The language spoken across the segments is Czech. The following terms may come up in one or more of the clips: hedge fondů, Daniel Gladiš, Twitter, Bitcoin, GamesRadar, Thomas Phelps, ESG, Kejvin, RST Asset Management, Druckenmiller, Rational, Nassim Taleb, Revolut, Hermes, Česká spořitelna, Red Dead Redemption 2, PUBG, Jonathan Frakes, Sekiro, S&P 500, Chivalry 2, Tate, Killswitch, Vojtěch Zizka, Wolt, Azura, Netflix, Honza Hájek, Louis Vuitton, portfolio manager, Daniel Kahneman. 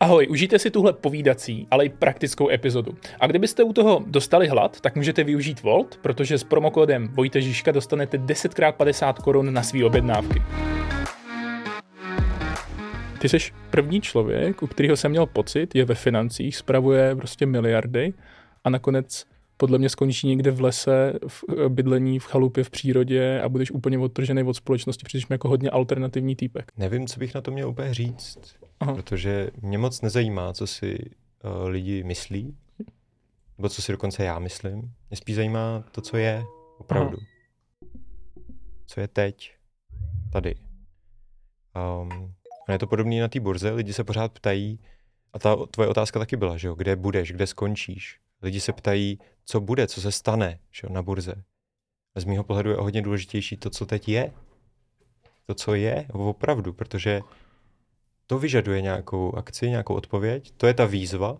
Ahoj, užijte si tuhle povídací, ale i praktickou epizodu. A kdybyste u toho dostali hlad, tak můžete využít Wolt, protože s promokódem Vojtěch Zizka dostanete 10x50 Kč na svý objednávky. Ty jsi první člověk, u kterého jsem měl pocit, je ve financích, spravuje prostě miliardy a nakonec podle mě skončí někde v lese, v bydlení, v chalupě, v přírodě a budeš úplně odtržený od společnosti, protože jsme jako hodně alternativní týpek. Nevím, co bych na to měl úplně říct, protože mě moc nezajímá, co si lidi myslí, nebo co si dokonce já myslím. Mě spíš zajímá to, co je opravdu. Aha. Co je teď, tady. A je to podobné na té burze, lidi se pořád ptají, a ta tvoje otázka taky byla, že jo, kde budeš, kde skončíš. Lidi se ptají, co bude, co se stane, že jo, na burze. A z mýho pohledu je hodně důležitější to, co teď je. To, co je opravdu, protože to vyžaduje nějakou akci, nějakou odpověď, to je ta výzva.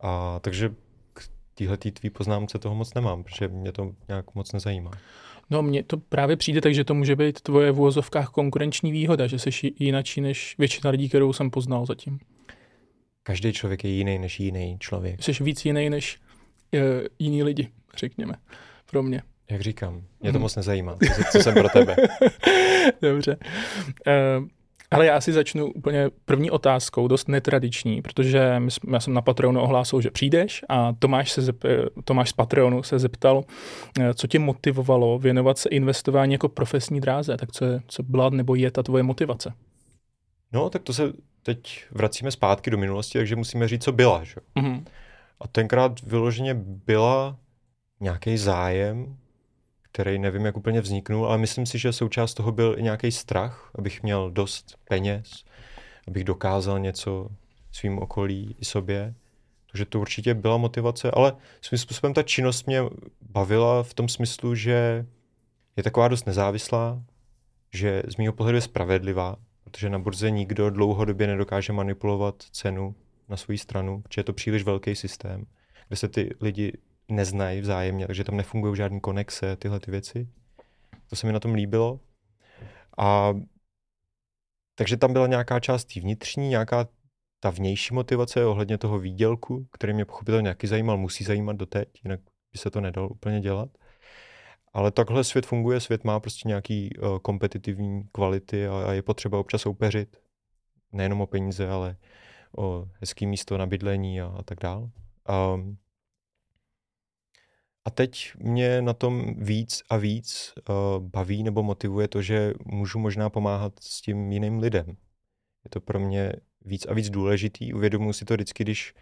A takže k téhletý tvý poznámce toho moc nemám, protože mě to nějak moc nezajímá. No mně to právě přijde, takže to může být tvoje v uvozovkách konkurenční výhoda, že jsi jinačí než většina lidí, kterou jsem poznal zatím. Každý člověk je jiný než jiný člověk. Jsi víc jiný než jiní lidi, řekněme, pro mě. Jak říkám, mě to moc nezajímá, co jsem pro tebe. Dobře. Ale já si začnu úplně první otázkou, dost netradiční, protože já jsem na Patreonu ohlásil, že přijdeš a Tomáš z Patreonu se zeptal, co tě motivovalo věnovat se investování jako profesní dráze, tak co byla nebo je ta tvoje motivace? No, tak to se teď vracíme zpátky do minulosti, takže musíme říct, co byla. Že? Mm-hmm. A tenkrát vyloženě byla nějaký zájem, který nevím, jak úplně vzniknul, ale myslím si, že součást toho byl i nějaký strach, abych měl dost peněz, abych dokázal něco svým okolí i sobě. Takže to určitě byla motivace, ale svým způsobem ta činnost mě bavila v tom smyslu, že je taková dost nezávislá, že z mýho pohledu je spravedlivá, protože na burze nikdo dlouhodobě nedokáže manipulovat cenu na svou stranu, protože je to příliš velký systém, kde se ty lidi neznají vzájemně, takže tam nefungují žádný konexe, tyhle ty věci. To se mi na tom líbilo. A takže tam byla nějaká část tý vnitřní, nějaká ta vnější motivace ohledně toho výdělku, který mě pochopitelně nějaký zajímal, musí zajímat doteď, jinak by se to nedalo úplně dělat. Ale takhle svět funguje, svět má prostě nějaký kompetitivní kvality a je potřeba občas soupeřit. Nejenom o peníze, ale o hezký místo na bydlení a tak dál. A teď mě na tom víc a víc baví nebo motivuje to, že můžu možná pomáhat s tím jiným lidem. Je to pro mě víc a víc důležitý. Uvědomuji si to vždycky, když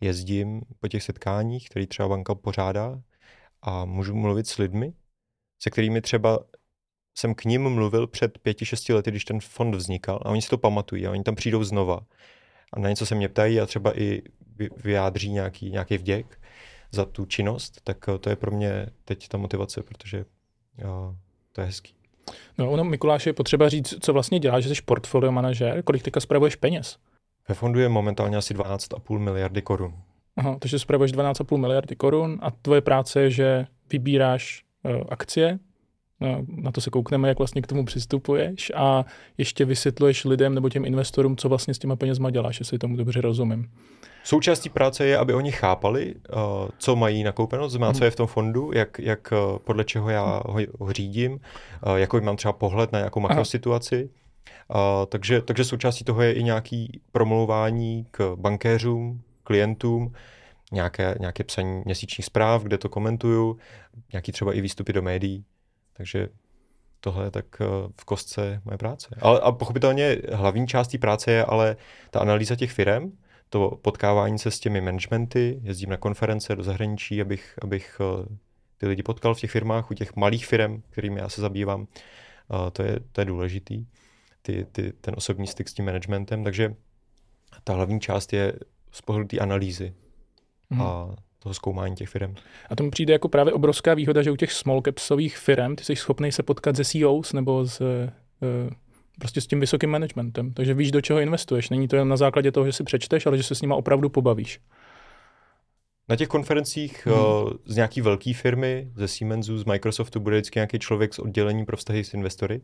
jezdím po těch setkáních, které třeba banka pořádá a můžu mluvit s lidmi, se kterými třeba jsem k ním mluvil před 5-6 lety, když ten fond vznikal a oni si to pamatují a oni tam přijdou znova. A na něco se mě ptají a třeba i vyjádří nějaký vděk za tu činnost, tak to je pro mě teď ta motivace, protože to je hezký. No, ono, Mikuláš, je potřeba říct, co vlastně děláš, že jsi portfolio manažer, kolik teďka spravuješ peněz? Ve fondu je momentálně asi 12,5 miliardy korun. Aha, takže spravuješ 12,5 miliardy korun a tvoje práce je, že vybíráš akcie, na to se koukneme, jak vlastně k tomu přistupuješ a ještě vysvětluješ lidem nebo těm investorům, co vlastně s těma penězma děláš, jestli tomu dobře rozumím. Součástí práce je, aby oni chápali, co mají nakoupeno, co je v tom fondu, jak podle čeho já ho řídím, jaký mám třeba pohled na nějakou makrosituaci. Takže součástí toho je i nějaké promlouvání k bankéřům, klientům, nějaké psaní měsíčních zpráv, kde to komentuju, nějaký třeba i výstupy do médií. Takže tohle je tak v kostce moje práce. A pochopitelně hlavní částí práce je ale ta analýza těch firem, to potkávání se s těmi managementy, jezdím na konference do zahraničí, abych ty lidi potkal v těch firmách, u těch malých firem, kterými já se zabývám. To je důležitý, ten osobní styk s tím managementem. Takže ta hlavní část je z pohledu té analýzy a toho zkoumání těch firem. A tomu přijde jako právě obrovská výhoda, že u těch small capsových firem ty jsi schopný se potkat se CEOs nebo prostě s tím vysokým managementem. Takže víš, do čeho investuješ. Není to jen na základě toho, že si přečteš, ale že se s nima opravdu pobavíš. Na těch konferencích z nějaký velké firmy, ze Siemensu, z Microsoftu, bude vždycky nějaký člověk z oddělení pro vztahy s investory,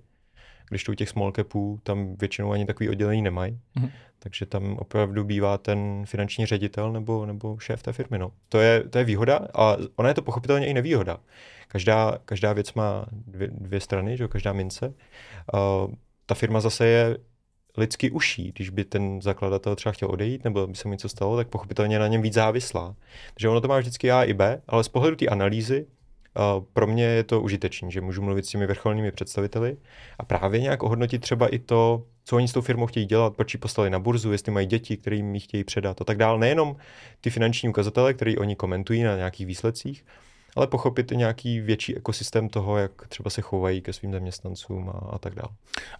když to u těch small capů, tam většinou ani takový oddělení nemají. Mm-hmm. Takže tam opravdu bývá ten finanční ředitel nebo šéf té firmy. No. To je výhoda a ona je to pochopitelně i nevýhoda. Každá věc má dvě strany, že? Každá mince. Ta firma zase je lidský uší, když by ten zakladatel třeba chtěl odejít, nebo by se mu něco stalo, tak pochopitelně na něm víc závislá. Takže ono to má vždycky A i B, ale z pohledu té analýzy pro mě je to užitečný, že můžu mluvit s těmi vrcholnými představiteli a právě nějak ohodnotit třeba i to, co oni s tou firmou chtějí dělat, proč ji poslali na burzu, jestli mají děti, které jim ji chtějí předat a tak dál. Nejenom ty finanční ukazatele, které oni komentují na nějakých výsledcích, ale pochopit nějaký větší ekosystém toho, jak třeba se chovají ke svým zaměstnancům a tak dále.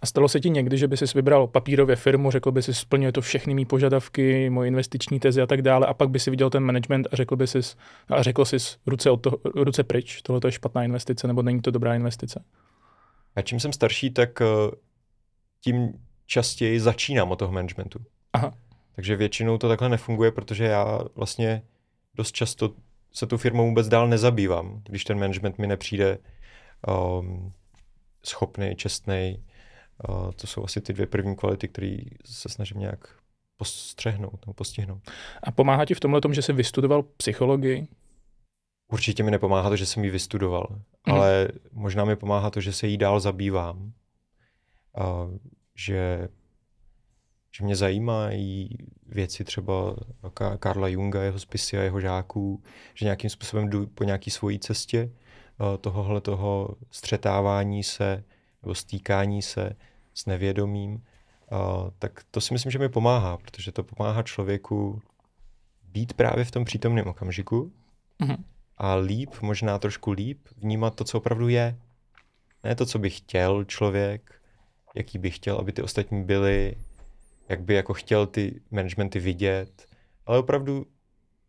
A stalo se ti někdy, že by si vybral papírově firmu, řekl by si, splňuje to všechny mý požadavky, moje investiční tezi a tak dále, a pak by si viděl ten management a řekl jsi ruce pryč, tohle je špatná investice, nebo není to dobrá investice? A čím jsem starší, tak tím častěji začínám od toho managementu. Aha. Takže většinou to takhle nefunguje, protože já vlastně dost často se tu firmou vůbec dál nezabývám, když ten management mi nepřijde schopný, čestný. To jsou asi ty dvě první kvality, které se snažím nějak postihnout. A pomáhá ti v tomhle tom, že jsi vystudoval psychologii? Určitě mi nepomáhá to, že jsem ji vystudoval, ale možná mi pomáhá to, že se jí dál zabývám. Že mě zajímají věci třeba Karla Junga, jeho spisy a jeho žáků, že nějakým způsobem jdu po nějaké svojí cestě toho střetávání se nebo stýkání se s nevědomím, tak to si myslím, že mi pomáhá, protože to pomáhá člověku být právě v tom přítomném okamžiku a možná trošku líp vnímat to, co opravdu je. Ne to, co by chtěl člověk, jaký by chtěl, aby ty ostatní byli, jak by jako chtěl ty managementy vidět, ale opravdu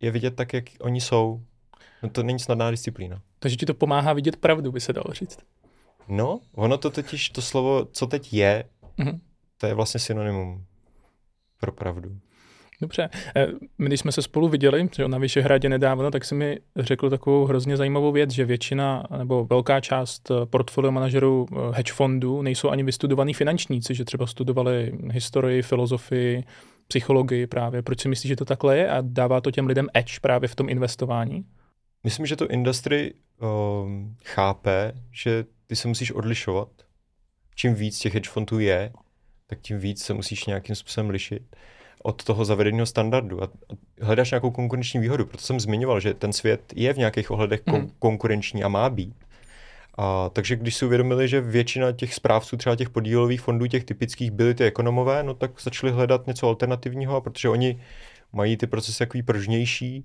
je vidět tak, jak oni jsou. No to není snadná disciplína. Takže ti to pomáhá vidět pravdu, by se dalo říct. No, ono to totiž, to slovo, co teď je, to je vlastně synonymum pro pravdu. Dobře. Když jsme se spolu viděli na Vyšehradě nedávno, tak jsi mi řekl takovou hrozně zajímavou věc, že většina nebo velká část portfolio manažerů hedge fondů nejsou ani vystudovaní finančníci, že třeba studovali historii, filozofii, psychologii právě. Proč si myslíš, že to takhle je a dává to těm lidem edge právě v tom investování? Myslím, že to industry chápe, že ty se musíš odlišovat. Čím víc těch hedge fondů je, tak tím víc se musíš nějakým způsobem lišit od toho zavedeného standardu a hledáš nějakou konkurenční výhodu. Proto jsem zmiňoval, že ten svět je v nějakých ohledech konkurenční a má být. A takže když si uvědomili, že většina těch správců třeba těch podílových fondů, těch typických, byli ty ekonomové, no tak začali hledat něco alternativního, protože oni mají ty procesy takový pružnější,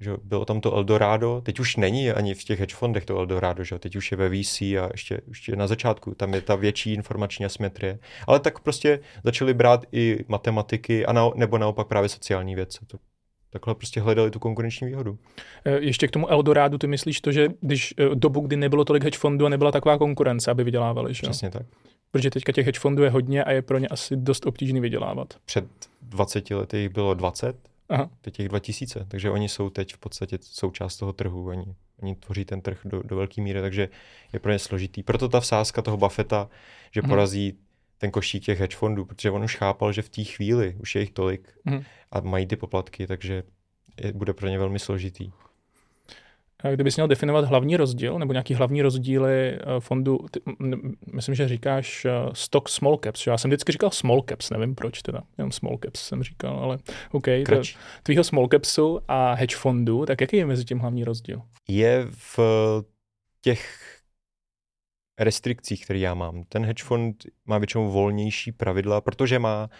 že bylo tam to Eldorado, teď už není ani v těch hedge fondech to Eldorado, že teď už je ve VC a ještě na začátku, tam je ta větší informační asymetrie, ale tak prostě začali brát i matematiky nebo naopak právě sociální věce. Takhle prostě hledali tu konkurenční výhodu. Ještě k tomu Eldorádu, ty myslíš to, že když dobu, kdy nebylo tolik hedge fondů a nebyla taková konkurence, aby vydělávali, že? Přesně tak. Protože teďka těch hedge fondů je hodně a je pro ně asi dost obtížný vydělávat. Před 20 lety jich bylo 20. Aha. Teď těch 2000, takže oni jsou teď v podstatě součást toho trhu, oni tvoří ten trh do velké míry, takže je pro ně složitý. Proto ta vsázka toho Buffetta, že porazí ten košík těch hedge fondů, protože on už chápal, že v té chvíli už je jich tolik a mají ty poplatky, takže bude pro ně velmi složitý. A kdybys měl definovat hlavní rozdíl, nebo nějaký hlavní rozdíly fondu, myslím, že říkáš stock small caps, já jsem vždycky říkal small caps, nevím proč teda, jenom small caps jsem říkal, ale OK, tvýho small capsu a hedge fondu, tak jaký je mezi tím hlavní rozdíl? Je v těch restrikcích, které já mám. Ten hedge fond má většinou volnější pravidla, protože má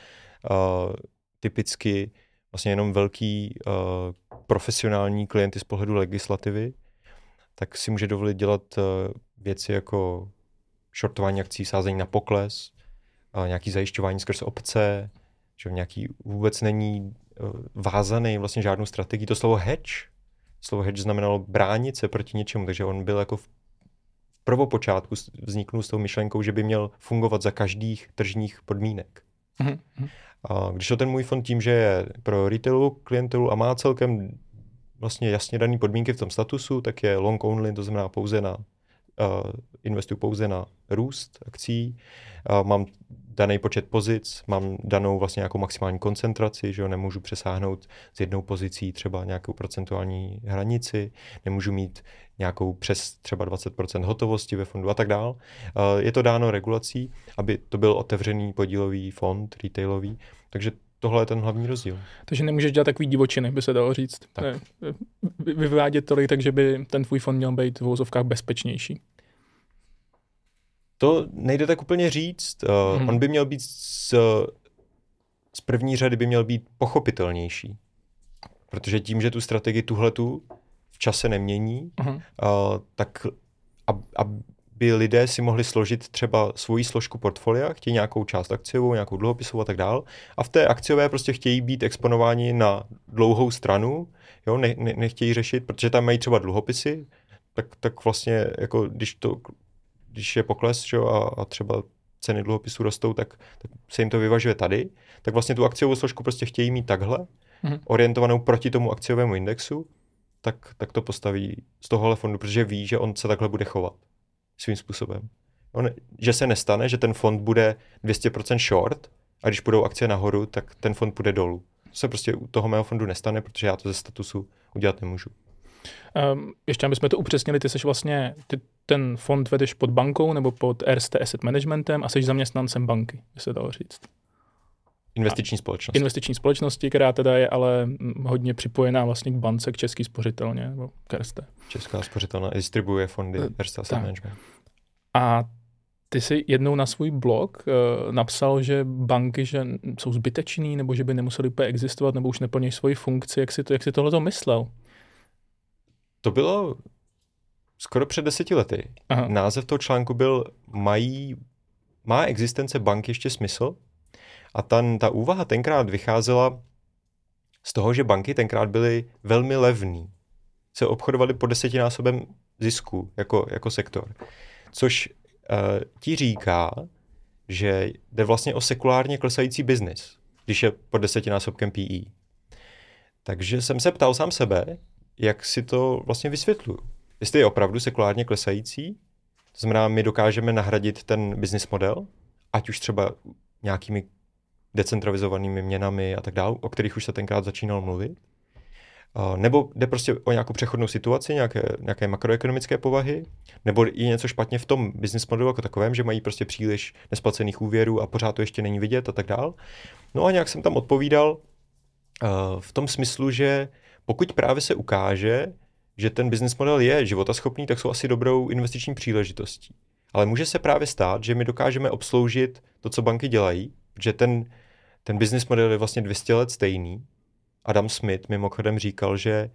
typicky vlastně jenom velký profesionální klienty z pohledu legislativy, tak si může dovolit dělat věci jako shortování akcí, sázení na pokles, nějaké zajišťování skrz opce, že nějaký vůbec není vázaný vlastně žádnou strategii. To slovo hedge znamenalo bránit se proti něčemu, takže on byl jako v prvopočátku vzniknul s tou myšlenkou, že by měl fungovat za každých tržních podmínek. A když to ten můj fond tím, že je pro retailu, klientelu a má celkem vlastně jasně daný podmínky v tom statusu, tak je long only, to znamená pouze na investuju pouze na růst akcí, mám daný počet pozic, mám danou vlastně nějakou maximální koncentraci, že jo, nemůžu přesáhnout s jednou pozicí třeba nějakou procentuální hranici, nemůžu mít nějakou přes třeba 20% hotovosti ve fondu a tak dál. Je to dáno regulací, aby to byl otevřený podílový fond, retailový, takže tohle je ten hlavní rozdíl. Takže nemůžeš dělat takový divočiny, by se dalo říct. Tak. Vyvádět tolik, takže by ten tvůj fond měl být v uvozovkách bezpečnější. To nejde tak úplně říct. On by měl být z první řady by měl být pochopitelnější. Protože tím, že tu strategii tuhletu v čase nemění, tak aby lidé si mohli složit třeba svoji složku portfolia, chtějí nějakou část akciovou, nějakou dluhopisovou a tak dál. A v té akciové prostě chtějí být exponováni na dlouhou stranu, jo? Nechtějí řešit, protože tam mají třeba dluhopisy, tak vlastně jako když je pokles, jo, a třeba ceny dluhopisů rostou, tak se jim to vyvažuje tady, tak vlastně tu akciovou složku prostě chtějí mít takhle, orientovanou proti tomu akciovému indexu, tak to postaví z tohohle fondu, protože ví, že on se takhle bude chovat svým způsobem. Že se nestane, že ten fond bude 200% short a když půjdou akcie nahoru, tak ten fond půjde dolů. To se prostě u toho mého fondu nestane, protože já to ze statusu udělat nemůžu. Ještě abychom to upřesnili, ty jsi vlastně, ten fond vedeš pod bankou nebo pod RST Asset Managementem a jsi zaměstnancem banky, by se dalo říct. Investiční společnosti. Investiční společnosti, která teda je ale hodně připojená vlastně k bance, k České spořitelně, nebo k RST. Česká spořitelna distribuje fondy RST Asset Management. A ty jsi jednou na svůj blog napsal, že banky že jsou zbytečný, nebo že by nemusely úplně existovat, nebo už neplnějí svoji funkci. Jak jsi tohleto myslel? To bylo skoro před 10 lety. Aha. Název toho článku byl Má existence banky ještě smysl? A ta úvaha tenkrát vycházela z toho, že banky tenkrát byly velmi levný. Se obchodovaly po 10násobem zisku jako sektor. Což ti říká, že jde vlastně o sekulárně klesající biznis, když je pod 10násobkem PE. Takže jsem se ptal sám sebe, jak si to vlastně vysvětluju. Jestli je opravdu sekulárně klesající, to znamená, my dokážeme nahradit ten business model, ať už třeba nějakými decentralizovanými měnami a tak dále, o kterých už se tenkrát začínal mluvit. Nebo jde prostě o nějakou přechodnou situaci, nějaké makroekonomické povahy, nebo je něco špatně v tom business modelu jako takovém, že mají prostě příliš nesplacených úvěrů a pořád to ještě není vidět a tak dále. No a nějak jsem tam odpovídal v tom smyslu, že pokud právě se ukáže, že ten business model je životaschopný, tak jsou asi dobrou investiční příležitostí. Ale může se právě stát, že my dokážeme obsloužit to, co banky dělají, že ten business model je vlastně 200 let stejný. Adam Smith mimochodem říkal, že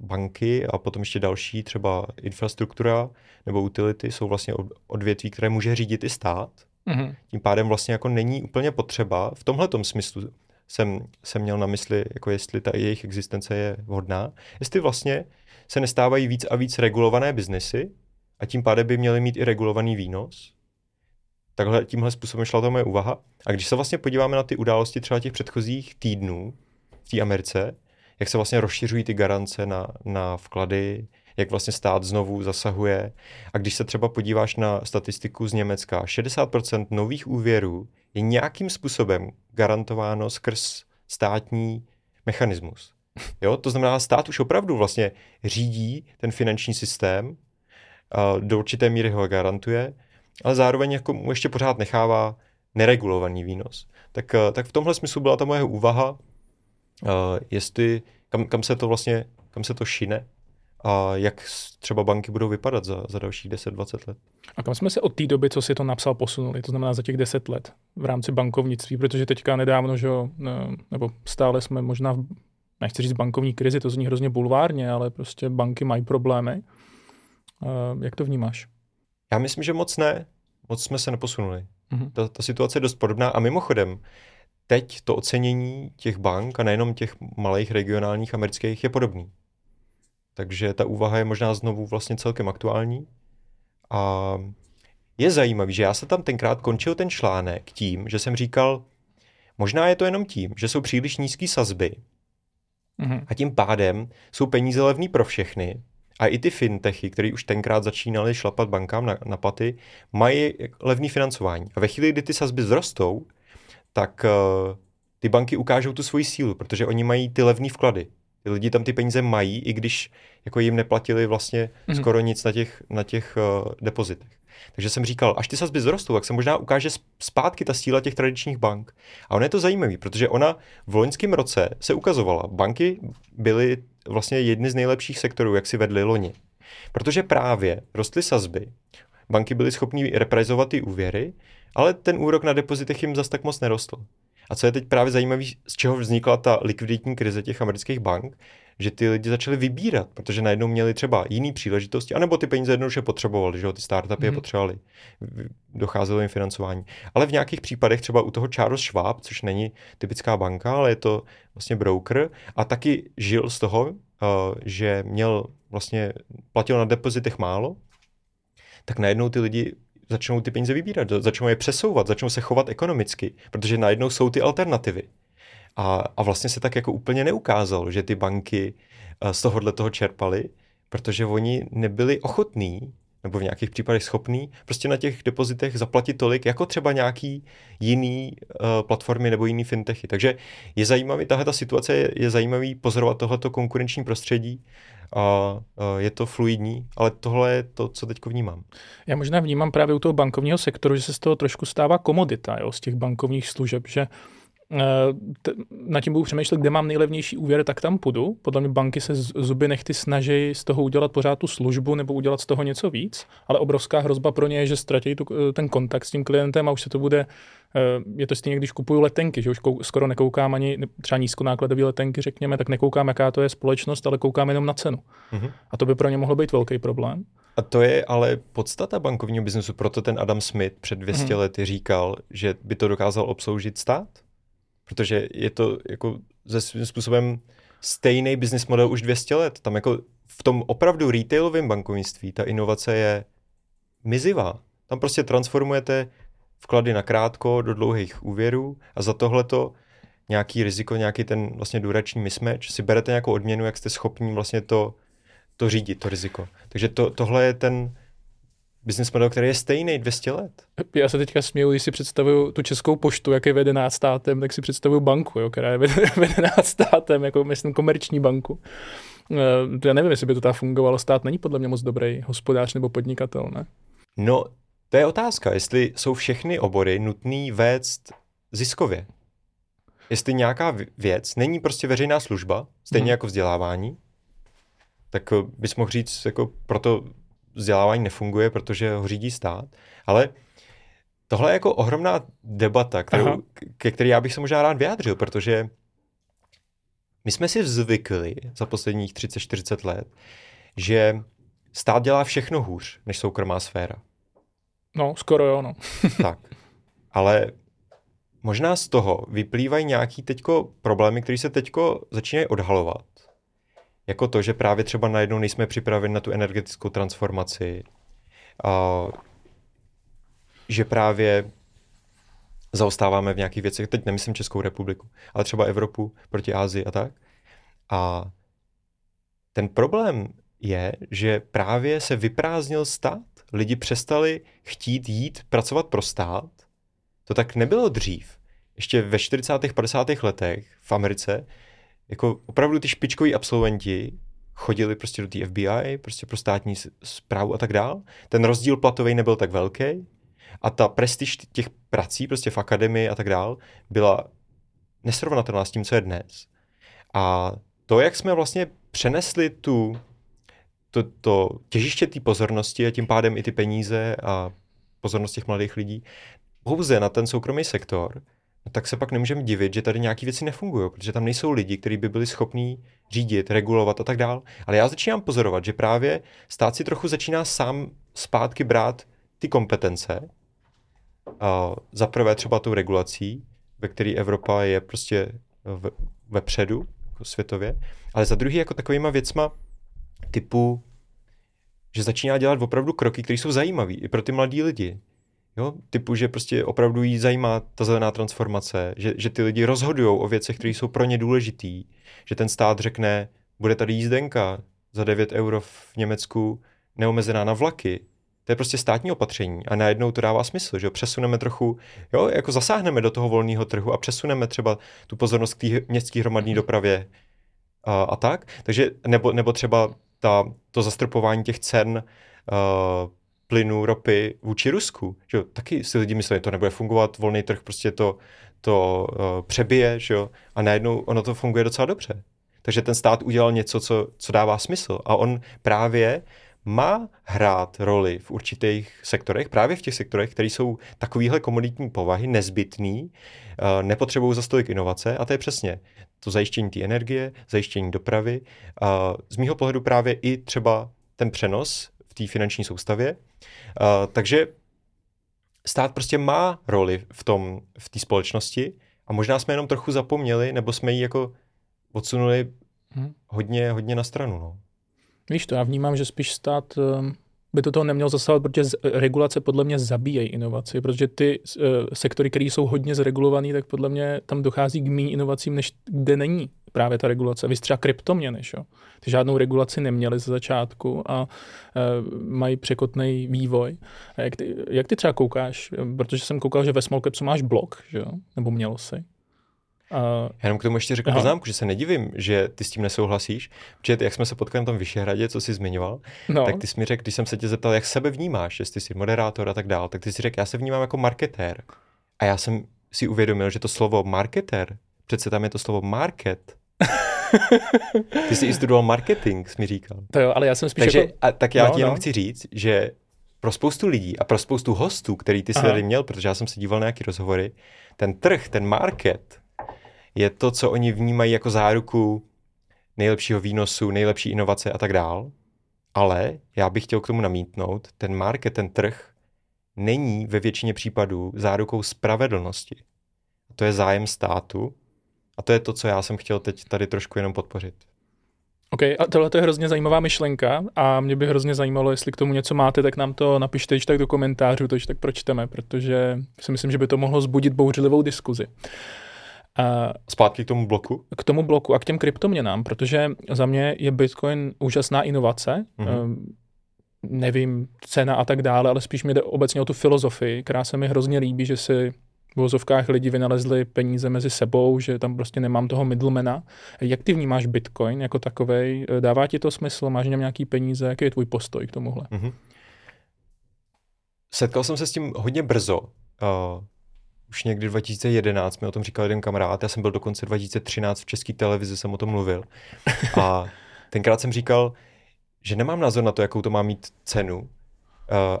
banky a potom ještě další, třeba infrastruktura nebo utility, jsou vlastně odvětví, které může řídit i stát. Mm-hmm. Tím pádem vlastně jako není úplně potřeba. V tomhletom smyslu jsem měl na mysli, jako jestli ta jejich existence je vhodná. Jestli vlastně se nestávají víc a víc regulované biznesy a tím pádem by měly mít i regulovaný výnos. Takhle tímhle způsobem šla ta moje úvaha. A když se vlastně podíváme na ty události třeba těch předchozích týdnů v té Americe, jak se vlastně rozšiřují ty garance na vklady, jak vlastně stát znovu zasahuje. A když se třeba podíváš na statistiku z Německa, 60% nových úvěrů je nějakým způsobem garantováno skrz státní mechanismus. Jo? To znamená, stát už opravdu vlastně řídí ten finanční systém, do určité míry ho garantuje, ale zároveň jako mu ještě pořád nechává neregulovaný výnos. Tak v tomhle smyslu byla ta moje úvaha, jestli kam se to šine a jak třeba banky budou vypadat za dalších 10-20 let. A kam jsme se od té doby, co si to napsal, posunuli? To znamená za těch 10 let v rámci bankovnictví, protože teďka nedávno, že nebo stále jsme možná, nechci říct bankovní krizi, to zní hrozně bulvárně, ale prostě banky mají problémy. Jak to vnímáš? Já myslím, že moc ne. Moc jsme se neposunuli. Mm-hmm. Ta situace je dost podobná. A mimochodem, teď to ocenění těch bank, a nejenom těch malých regionálních amerických, je podobný. Takže ta úvaha je možná znovu vlastně celkem aktuální. A je zajímavý, že já se tam tenkrát končil ten článek tím, že jsem říkal, možná je to jenom tím, že jsou příliš nízké sazby. Mm-hmm. A tím pádem jsou peníze levný pro všechny. A i ty fintechy, které už tenkrát začínaly šlapat bankám na paty, mají levný financování. A ve chvíli, kdy ty sazby vzrostou, tak ty banky ukážou tu svoji sílu, protože oni mají ty levný vklady. Ty lidi tam ty peníze mají, i když jako jim neplatili vlastně skoro nic na těch depozitech. Takže jsem říkal, až ty sazby vzrostou, tak se možná ukáže zpátky ta síla těch tradičních bank. A ono je to zajímavé, protože ona v loňském roce se ukazovala. Banky byly vlastně jedny z nejlepších sektorů, jak si vedly loni. Protože právě rostly sazby, banky byly schopní reprezovat ty úvěry, ale ten úrok na depozitech jim zas tak moc nerostl. A co je teď právě zajímavé, z čeho vznikla ta likviditní krize těch amerických bank, že ty lidi začali vybírat, protože najednou měli třeba jiný příležitosti, anebo ty peníze jednou už je potřebovali, že jo, ty startupy je potřebovali, docházelo jim financování. Ale v nějakých případech třeba u toho Charles Schwab, což není typická banka, ale je to vlastně broker, a taky žil z toho, že měl vlastně, platil na depozitech málo, tak najednou ty lidi začnou ty peníze vybírat, začnou je přesouvat, začnou se chovat ekonomicky, protože najednou jsou ty alternativy. A vlastně se tak jako úplně neukázalo, že ty banky z tohohle toho čerpaly, protože oni nebyli ochotní, nebo v nějakých případech schopní, prostě na těch depozitech zaplatit tolik, jako třeba nějaký jiný platformy nebo jiný fintechy. Takže je zajímavý, tahleta situace je zajímavý pozorovat tohleto konkurenční prostředí, je to fluidní, ale tohle je to, co teď vnímám. Já možná vnímám právě u toho bankovního sektoru, že se z toho trošku stává komodita, jo, z těch bankovních služeb, že nad tím budu přemýšlet, kde mám nejlevnější úvěr, tak tam půjdu. Podle mě banky se zuby nechty snaží z toho udělat pořád tu službu nebo udělat z toho něco víc, ale obrovská hrozba pro ně je, že ztratí ten kontakt s tím klientem a už se to bude, je to stejně, když kupuju letenky, že už skoro nekoukám ani třeba nízkonákladové letenky, řekněme, tak nekoukám, jaká to je společnost, ale koukám jenom na cenu. Mm-hmm. A to by pro ně mohlo být velký problém. A to je ale podstata bankovního biznesu, proto ten Adam Smith před 200 lety říkal, že by to dokázal obsloužit stát. Protože je to jako ze svým způsobem stejný business model už 200 let. Tam jako v tom opravdu retailovém bankovnictví ta inovace je mizivá. Tam prostě transformujete vklady na krátko do dlouhých úvěrů a za tohleto nějaký riziko, nějaký ten vlastně durační mismatch, si berete nějakou odměnu, jak jste schopni vlastně to řídit, to riziko. Takže tohle je ten business model, který je stejný 200 let. Já se teďka směju, když si představuju tu Českou poštu, jak je vedená státem, tak si představuju banku, jo, která je vedená státem, jako myslím komerční banku. Já nevím, jestli by to fungovalo. Stát není podle mě moc dobrý hospodář nebo podnikatel, ne? No, to je otázka, jestli jsou všechny obory nutný vést ziskově. Jestli nějaká věc není prostě veřejná služba, stejně jako vzdělávání, tak bys mohl říct, jako proto vzdělávání nefunguje, protože ho řídí stát, ale tohle je jako ohromná debata, ke které já bych se možná rád vyjádřil, protože my jsme si zvykli za posledních 30-40 let, že stát dělá všechno hůř, než soukromá sféra. No, skoro jo, no. Tak, ale možná z toho vyplývají nějaký teďko problémy, které se teďko začínají odhalovat. Jako to, že právě třeba najednou nejsme připraveni na tu energetickou transformaci, že právě zaostáváme v nějakých věcech, teď nemyslím Českou republiku, ale třeba Evropu proti Asii a tak. A ten problém je, že právě se vyprázdnil stát, lidi přestali chtít jít pracovat pro stát. To tak nebylo dřív. Ještě ve 40. 50. letech v Americe jako opravdu ty špičkoví absolventi chodili prostě do té FBI, prostě pro státní správu a tak dál. Ten rozdíl platový nebyl tak velký a ta prestiž těch prací prostě v akademii a tak dál byla nesrovnatelná s tím, co je dnes. A to, jak jsme vlastně přenesli to těžiště té pozornosti a tím pádem i ty peníze a pozornost těch mladých lidí pouze na ten soukromý sektor, tak se pak nemůžeme divit, že tady nějaké věci nefungují, protože tam nejsou lidi, kteří by byli schopní řídit, regulovat a tak dál. Ale já začínám pozorovat, že právě stát si trochu začíná sám zpátky brát ty kompetence. Za prvé třeba tou regulací, ve které Evropa je prostě vepředu jako světově, ale za druhý jako takovýma věcma typu, že začíná dělat opravdu kroky, které jsou zajímavé i pro ty mladí lidi. Jo, typu, že prostě opravdu jí zajímá ta zelená transformace, že ty lidi rozhodují o věcech, které jsou pro ně důležitý, že ten stát řekne, bude tady jízdenka, za 9 euro v Německu neomezená na vlaky. To je prostě státní opatření a najednou to dává smysl, že jo? Přesuneme trochu, jo, jako zasáhneme do toho volného trhu a přesuneme třeba tu pozornost k té městské hromadné dopravě a tak. Takže nebo třeba to zastropování těch cen plynu, ropy vůči Rusku. Že jo? Taky si lidi myslí, to nebude fungovat, volný trh prostě to přebije, že jo? A najednou ono to funguje docela dobře. Takže ten stát udělal něco, co dává smysl a on právě má hrát roli v určitých sektorech, právě v těch sektorech, které jsou takovýhle komoditní povahy, nezbytný, nepotřebují za stolik inovace a to je přesně to zajištění té energie, zajištění dopravy. Z mýho pohledu právě i třeba ten přenos v té finanční soustavě. Takže stát prostě má roli v té společnosti a možná jsme jenom trochu zapomněli, nebo jsme ji jako odsunuli hodně, hodně na stranu, no. Víš to, já vnímám, že spíš stát by do toho neměl zasahovat, protože regulace podle mě zabíjejí inovaci, protože ty sektory, které jsou hodně zregulované, tak podle mě tam dochází k méně inovacím, než kde není právě ta regulace. Vy třeba kryptoměny, jo? Ty žádnou regulaci neměli ze začátku a mají překotný vývoj. A jak ty třeba koukáš? Protože jsem koukal, že ve Small Capsu máš blok, že jo? Nebo měl jsi? Já jenom k tomu ještě řeknu poznámku, že se nedivím, že ty s tím nesouhlasíš, protože jak jsme se potkali na tom Vyšehradě, co jsi zmiňoval, tak ty jsi mi řekl, když jsem se tě zeptal, jak sebe vnímáš, jestli jsi moderátor a tak dál, tak ty jsi řekl, já se vnímám jako marketér. A já jsem si uvědomil, že to slovo marketér, přece tam je to slovo market. Ty jsi i studoval marketing, jsi mi říkal. To jo, ale já jsem spíš já ti jenom chci říct, že pro spoustu lidí a pro spoustu hostů, který ty jsi tady měl, protože já jsem se díval na nějaký rozhovory, ten trh, ten market je to, co oni vnímají jako záruku nejlepšího výnosu, nejlepší inovace a tak dál. Ale já bych chtěl k tomu namítnout, ten market, ten trh není ve většině případů zárukou spravedlnosti. To je zájem státu a to je to, co já jsem chtěl teď tady trošku jenom podpořit. OK, a tohle je hrozně zajímavá myšlenka a mě by hrozně zajímalo, jestli k tomu něco máte, tak nám to napište již tak do komentářů, to již tak pročteme, protože si myslím, že by to mohlo vzbudit bouřlivou diskuzi. Zpátky k tomu bloku? K tomu bloku a k těm kryptoměnám, protože za mě je Bitcoin úžasná inovace, nevím, cena a tak dále, ale spíš mi jde obecně o tu filozofii, která se mi hrozně líbí, že si v vozovkách lidi vynalezli peníze mezi sebou, že tam prostě nemám toho middlemana. Jak ty vnímáš Bitcoin jako takovej? Dává ti to smysl? Máš něm nějaký peníze? Jaký je tvůj postoj k tomuhle? Setkal jsem se s tím hodně brzo. Už někdy 2011 mi o tom říkal jeden kamarád, já jsem byl dokonce 2013 v České televizi, jsem o tom mluvil. A tenkrát jsem říkal, že nemám názor na to, jakou to má mít cenu,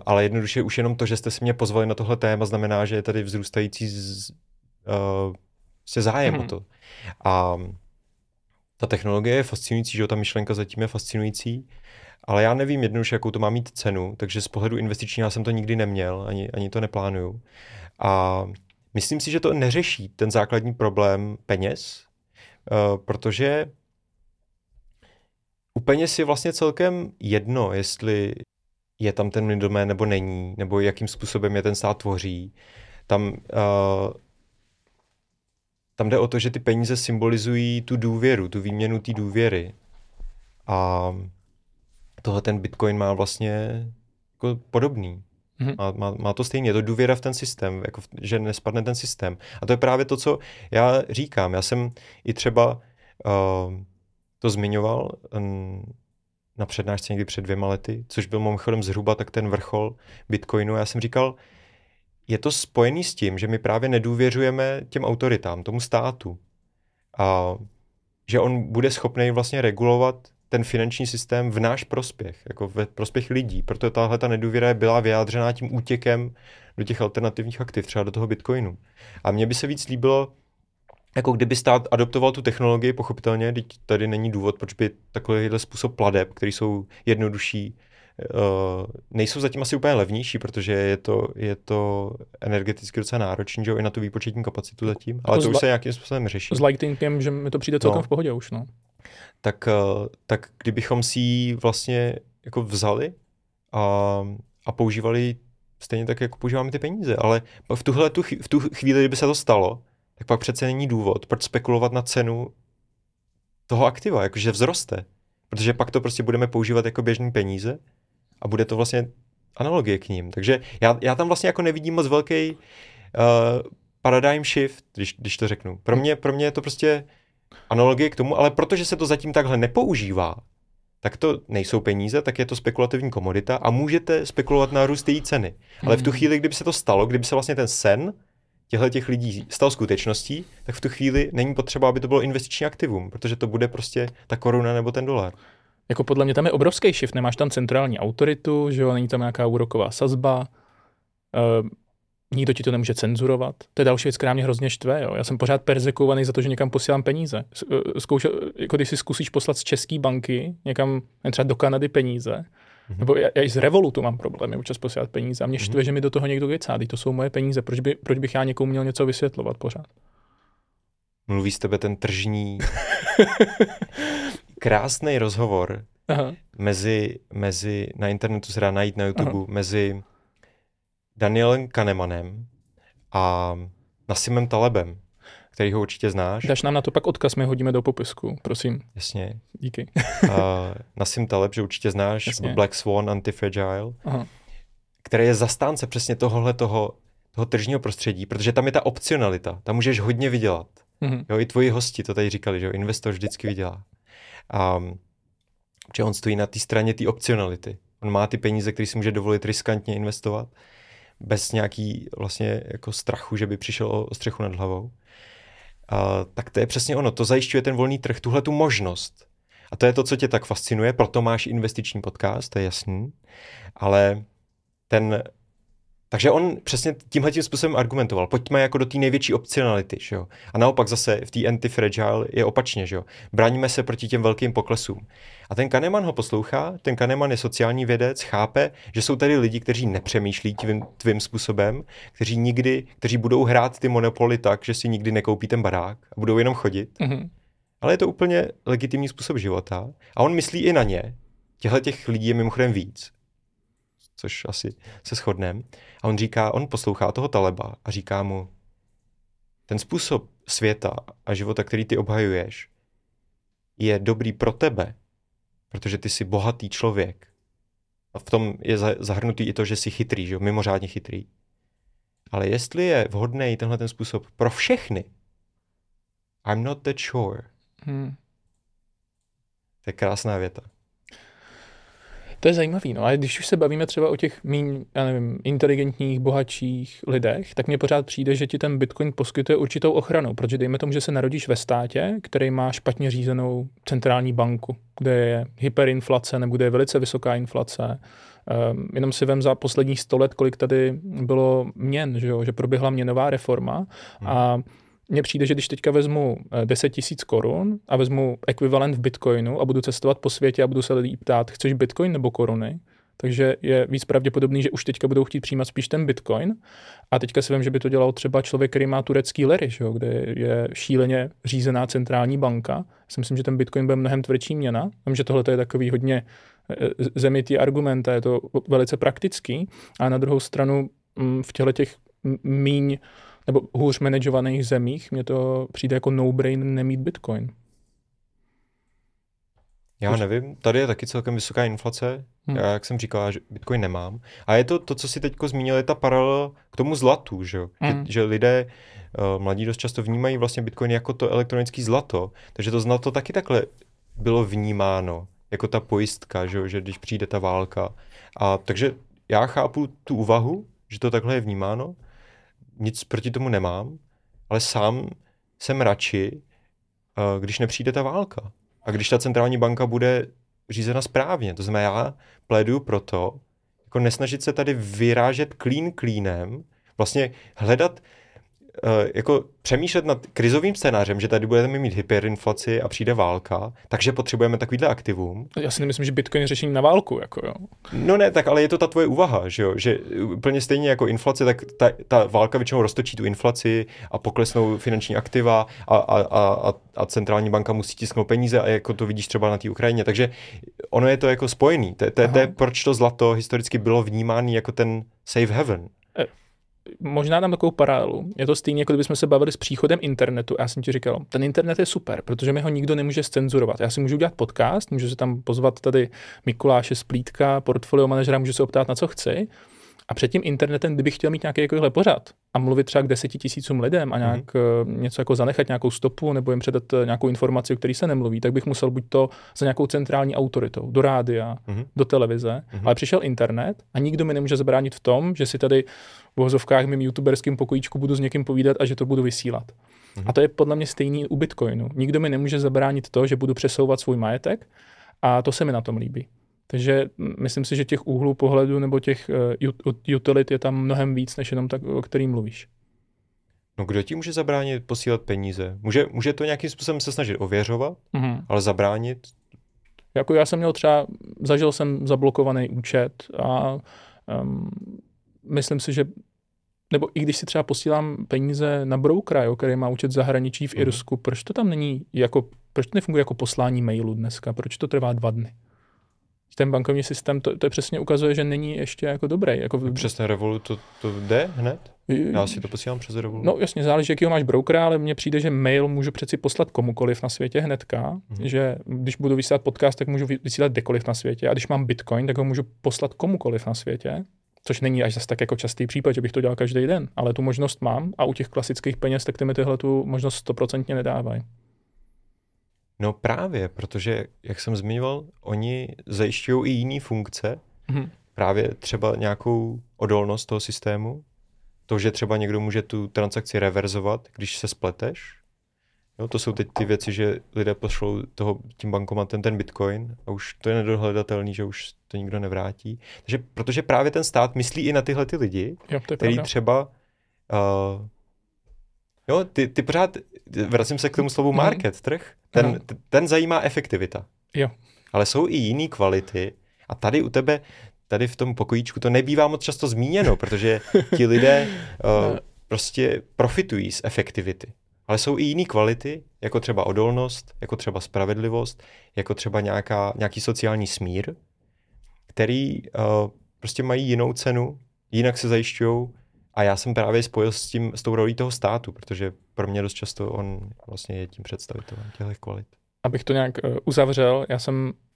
ale jednoduše už jenom to, že jste si mě pozvali na tohle téma, znamená, že je tady vzrůstající se zájem o to. A ta technologie je fascinující, že ta myšlenka zatím je fascinující, ale já nevím jednoduše, jakou to má mít cenu, takže z pohledu investiční já jsem to nikdy neměl, ani to neplánuju. A myslím si, že to neřeší ten základní problém peněz, protože u peněz je vlastně celkem jedno, jestli je tam ten middleman nebo není, nebo jakým způsobem je ten stát tvoří. Tam jde o to, že ty peníze symbolizují tu důvěru, tu výměnu té důvěry. A tohle ten Bitcoin má vlastně jako podobný. Má to stejně, je to důvěra v ten systém, jako že nespadne ten systém. A to je právě to, co já říkám. Já jsem i třeba to zmiňoval na přednášce někdy před 2 lety, což byl mimochodem zhruba tak ten vrchol Bitcoinu. Já jsem říkal, je to spojený s tím, že my právě nedůvěřujeme těm autoritám, tomu státu. A že on bude schopný vlastně regulovat ten finanční systém v náš prospěch, jako ve prospěch lidí. Proto tahle ta nedůvěra byla vyjádřená tím útěkem do těch alternativních aktiv, třeba do toho Bitcoinu. A mně by se víc líbilo, jako kdyby stát adoptoval tu technologii, pochopitelně, teď tady není důvod, proč by takovýhle způsob plateb, který jsou jednodušší, nejsou zatím asi úplně levnější, protože je to energeticky docela náročný, že jo, i na tu výpočetní kapacitu zatím, ale to už se nějakým způsobem řeší. S Lightningem, že mi to přijde celkem v pohodě už, no. Tak kdybychom si ji vlastně jako vzali a používali stejně tak, jako používáme ty peníze, ale v tu chvíli, kdyby se to stalo, tak pak přece není důvod, proč spekulovat na cenu toho aktiva, jakože vzroste. Protože pak to prostě budeme používat jako běžný peníze a bude to vlastně analogie k ním. Takže já tam vlastně jako nevidím moc velký paradigm shift, když to řeknu. Pro mě je to prostě analogie k tomu, ale protože se to zatím takhle nepoužívá, tak to nejsou peníze, tak je to spekulativní komodita a můžete spekulovat na růst její ceny. Ale v tu chvíli, kdyby se to stalo, kdyby se vlastně ten sen těch lidí stal skutečností, tak v tu chvíli není potřeba, aby to bylo investiční aktivum, protože to bude prostě ta koruna nebo ten dolar. Jako podle mě tam je obrovský shift, nemáš tam centrální autoritu, že jo, není tam nějaká úroková sazba, nikdo ti to nemůže cenzurovat. To je další věc, která mě hrozně štve, jo. Já jsem pořád perzekovaný za to, že někam posílám peníze. Jako když si zkusíš poslat z české banky někam, třeba do Kanady peníze, nebo já i z Revolutu mám problémy občas posílat peníze a mě štve, že mi do toho někdo kecá, to jsou moje peníze, proč bych já někomu měl něco vysvětlovat pořád? Mluví s tebe ten tržní krásný rozhovor mezi na internetu se dá najít na YouTube, mezi Danielem Kahnemanem a Nassimem Talebem, který ho určitě znáš. Dáš nám na to pak odkaz, my hodíme do popisku, prosím. Jasně. Díky. Nassim Taleb, že určitě znáš, jasně. Black Swan, Antifragile, který je zastánce přesně toho tržního prostředí, protože tam je ta opcionalita, tam můžeš hodně vydělat. Jo, i tvoji hosti to tady říkali, že jo, investor vždycky vydělá. Protože on stojí na té straně té opcionality. On má ty peníze, které si může dovolit riskantně investovat, bez nějaký vlastně jako strachu, že by přišel o střechu nad hlavou. Tak to je přesně ono, to zajišťuje ten volný trh, tuhle tu možnost. A to je to, co tě tak fascinuje, proto máš investiční podcast, to je jasný, ale takže on přesně tímhletím způsobem argumentoval, pojďme jako do té největší opcionality, že jo. A naopak zase v té antifragile je opačně, že jo. Braňme se proti těm velkým poklesům. A ten Kahneman ho poslouchá, ten Kahneman je sociální vědec, chápe, že jsou tady lidi, kteří nepřemýšlí tvým způsobem, kteří budou hrát ty monopoly tak, že si nikdy nekoupí ten barák a budou jenom chodit. Ale je to úplně legitimní způsob života a on myslí i na ně. Těch lidí je mimochodem víc, což asi se shodneme. A on poslouchá toho Taleba a říká mu, ten způsob světa a života, který ty obhajuješ, je dobrý pro tebe, protože ty jsi bohatý člověk. A v tom je zahrnutý i to, že jsi chytrý, že jo? Mimořádně chytrý. Ale jestli je vhodný tenhle ten způsob pro všechny, I'm not that sure. To je krásná věta. To je zajímavý, no a když už se bavíme třeba o těch míň, inteligentních, bohatších lidech, tak mně pořád přijde, že ti ten Bitcoin poskytuje určitou ochranu, protože dejme tomu, že se narodíš ve státě, který má špatně řízenou centrální banku, kde je hyperinflace nebo kde je velice vysoká inflace. Jenom si vem za posledních 100 let, kolik tady bylo měn, že jo? Že proběhla měnová reforma a mně přijde, že když teďka vezmu 10 000 korun a vezmu ekvivalent v bitcoinu a budu cestovat po světě a budu se lidí ptát, chceš bitcoin nebo koruny? Takže je víc pravděpodobný, že už teďka budou chtít přijímat spíš ten bitcoin. A teďka si vím, že by to dělal třeba člověk, který má turecký liry, že jo, kde je šíleně řízená centrální banka. Já si myslím, že ten bitcoin bude mnohem tvrdší měna. Vím, že tohle je takový hodně zemitý argument a je to velice praktický. A na druhou stranu v těch míň nebo hůř manažovaných zemích, mně to přijde jako no-brain nemít Bitcoin. Já nevím, tady je taky celkem vysoká inflace, já, jak jsem říkal, že Bitcoin nemám. A je to, co si teďko zmínil, je ta paralela k tomu zlatu, že jo? Že lidé, mladí dost často vnímají vlastně Bitcoin jako to elektronické zlato, takže to zlato taky takhle bylo vnímáno, jako ta pojistka, že jo? Že když přijde ta válka. A takže já chápu tu úvahu, že to takhle je vnímáno, nic proti tomu nemám, ale sám jsem radši, když nepřijde ta válka. A když ta centrální banka bude řízena správně. To znamená, já pléduju pro to, jako nesnažit se tady vyrážet klínem, vlastně hledat, jako přemýšlet nad krizovým scénářem, že tady budeme mít hyperinflaci a přijde válka, takže potřebujeme takovýhle aktivum. Já si nemyslím, že Bitcoin je řešení na válku, jako jo. No ne, tak ale je to ta tvoje úvaha, že jo, že úplně stejně jako inflace, tak ta válka většinou roztočí tu inflaci a poklesnou finanční aktiva a centrální banka musí tisknout peníze a jako to vidíš třeba na té Ukrajině, takže ono je to jako spojený. To je proč to zlato historicky bylo vnímáno jako ten safe haven. možná dám takovou paralelu. Je to stejně, jako kdybychom se bavili s příchodem internetu. Já jsem ti říkal, ten internet je super, protože mi ho nikdo nemůže zcenzurovat. Já si můžu udělat podcast, můžu se tam pozvat tady Mikuláše Splítka, portfolio manažera, můžu se optát na co chci. A před tím internetem, kdybych chtěl mít nějaký jakohle pořad a mluvit třeba k 10 000 lidem a nějak něco jako zanechat nějakou stopu nebo jim předat nějakou informaci, o který se nemluví, tak bych musel buď to za nějakou centrální autoritou, do rádia, do televize, ale přišel internet a nikdo mi nemůže zabránit v tom, že si tady v hozovkách mým youtuberským pokojíčku budu s někým povídat a že to budu vysílat. A to je podle mě stejný u Bitcoinu. Nikdo mi nemůže zabránit to, že budu přesouvat svůj majetek a to se mi na tom líbí. Takže myslím si, že těch úhlů pohledu nebo těch utilit je tam mnohem víc, než jenom tak, o kterým mluvíš. No kdo ti může zabránit posílat peníze? Může to nějakým způsobem se snažit ověřovat, ale zabránit? Jako já jsem měl třeba, zažil jsem zablokovaný účet a myslím si, že nebo i když si třeba posílám peníze na broukra, jo, který má účet zahraničí v Irsku, proč to tam není jako, proč to nefunguje jako poslání mailu dneska? Proč to trvá 2 dny? Ten bankovní systém, to přesně ukazuje, že není ještě jako dobrý. Jako přes ten Revolut to jde hned? Já si to posílám přes Revolut. No jasně, záleží, jakýho máš brokera, ale mně přijde, že mail můžu přeci poslat komukoliv na světě hnedka, že když budu vysílat podcast, tak můžu vysílat kdekoliv na světě a když mám Bitcoin, tak ho můžu poslat komukoliv na světě, což není až zas tak jako častý případ, že bych to dělal každý den, ale tu možnost mám a u těch klasických peněz, tak ty mi tyhle tu možnost 100% nedávají. No právě, protože, jak jsem zmiňoval, oni zajišťují i jiné funkce, právě třeba nějakou odolnost toho systému, to, že třeba někdo může tu transakci reverzovat, když se spleteš. No, to jsou teď ty věci, že lidé pošlou tím bankomatem ten Bitcoin a už to je nedohledatelný, že už to nikdo nevrátí. Takže, protože právě ten stát myslí i na tyhle ty lidi, jo, který pravda. Třeba... Jo, ty pořád, vracím se k tomu slovu market, trh, ten zajímá efektivita. Jo. Ale jsou i jiný kvality a tady u tebe, tady v tom pokojíčku, to nebývá moc často zmíněno, protože ti lidé prostě profitují z efektivity. Ale jsou i jiný kvality, jako třeba odolnost, jako třeba spravedlivost, jako třeba nějaký sociální smír, který prostě mají jinou cenu, jinak se zajišťují. A já jsem právě spojil s tou rolí toho státu, protože pro mě dost často on vlastně je tím představitelem těchto kvalit. Abych to nějak uzavřel,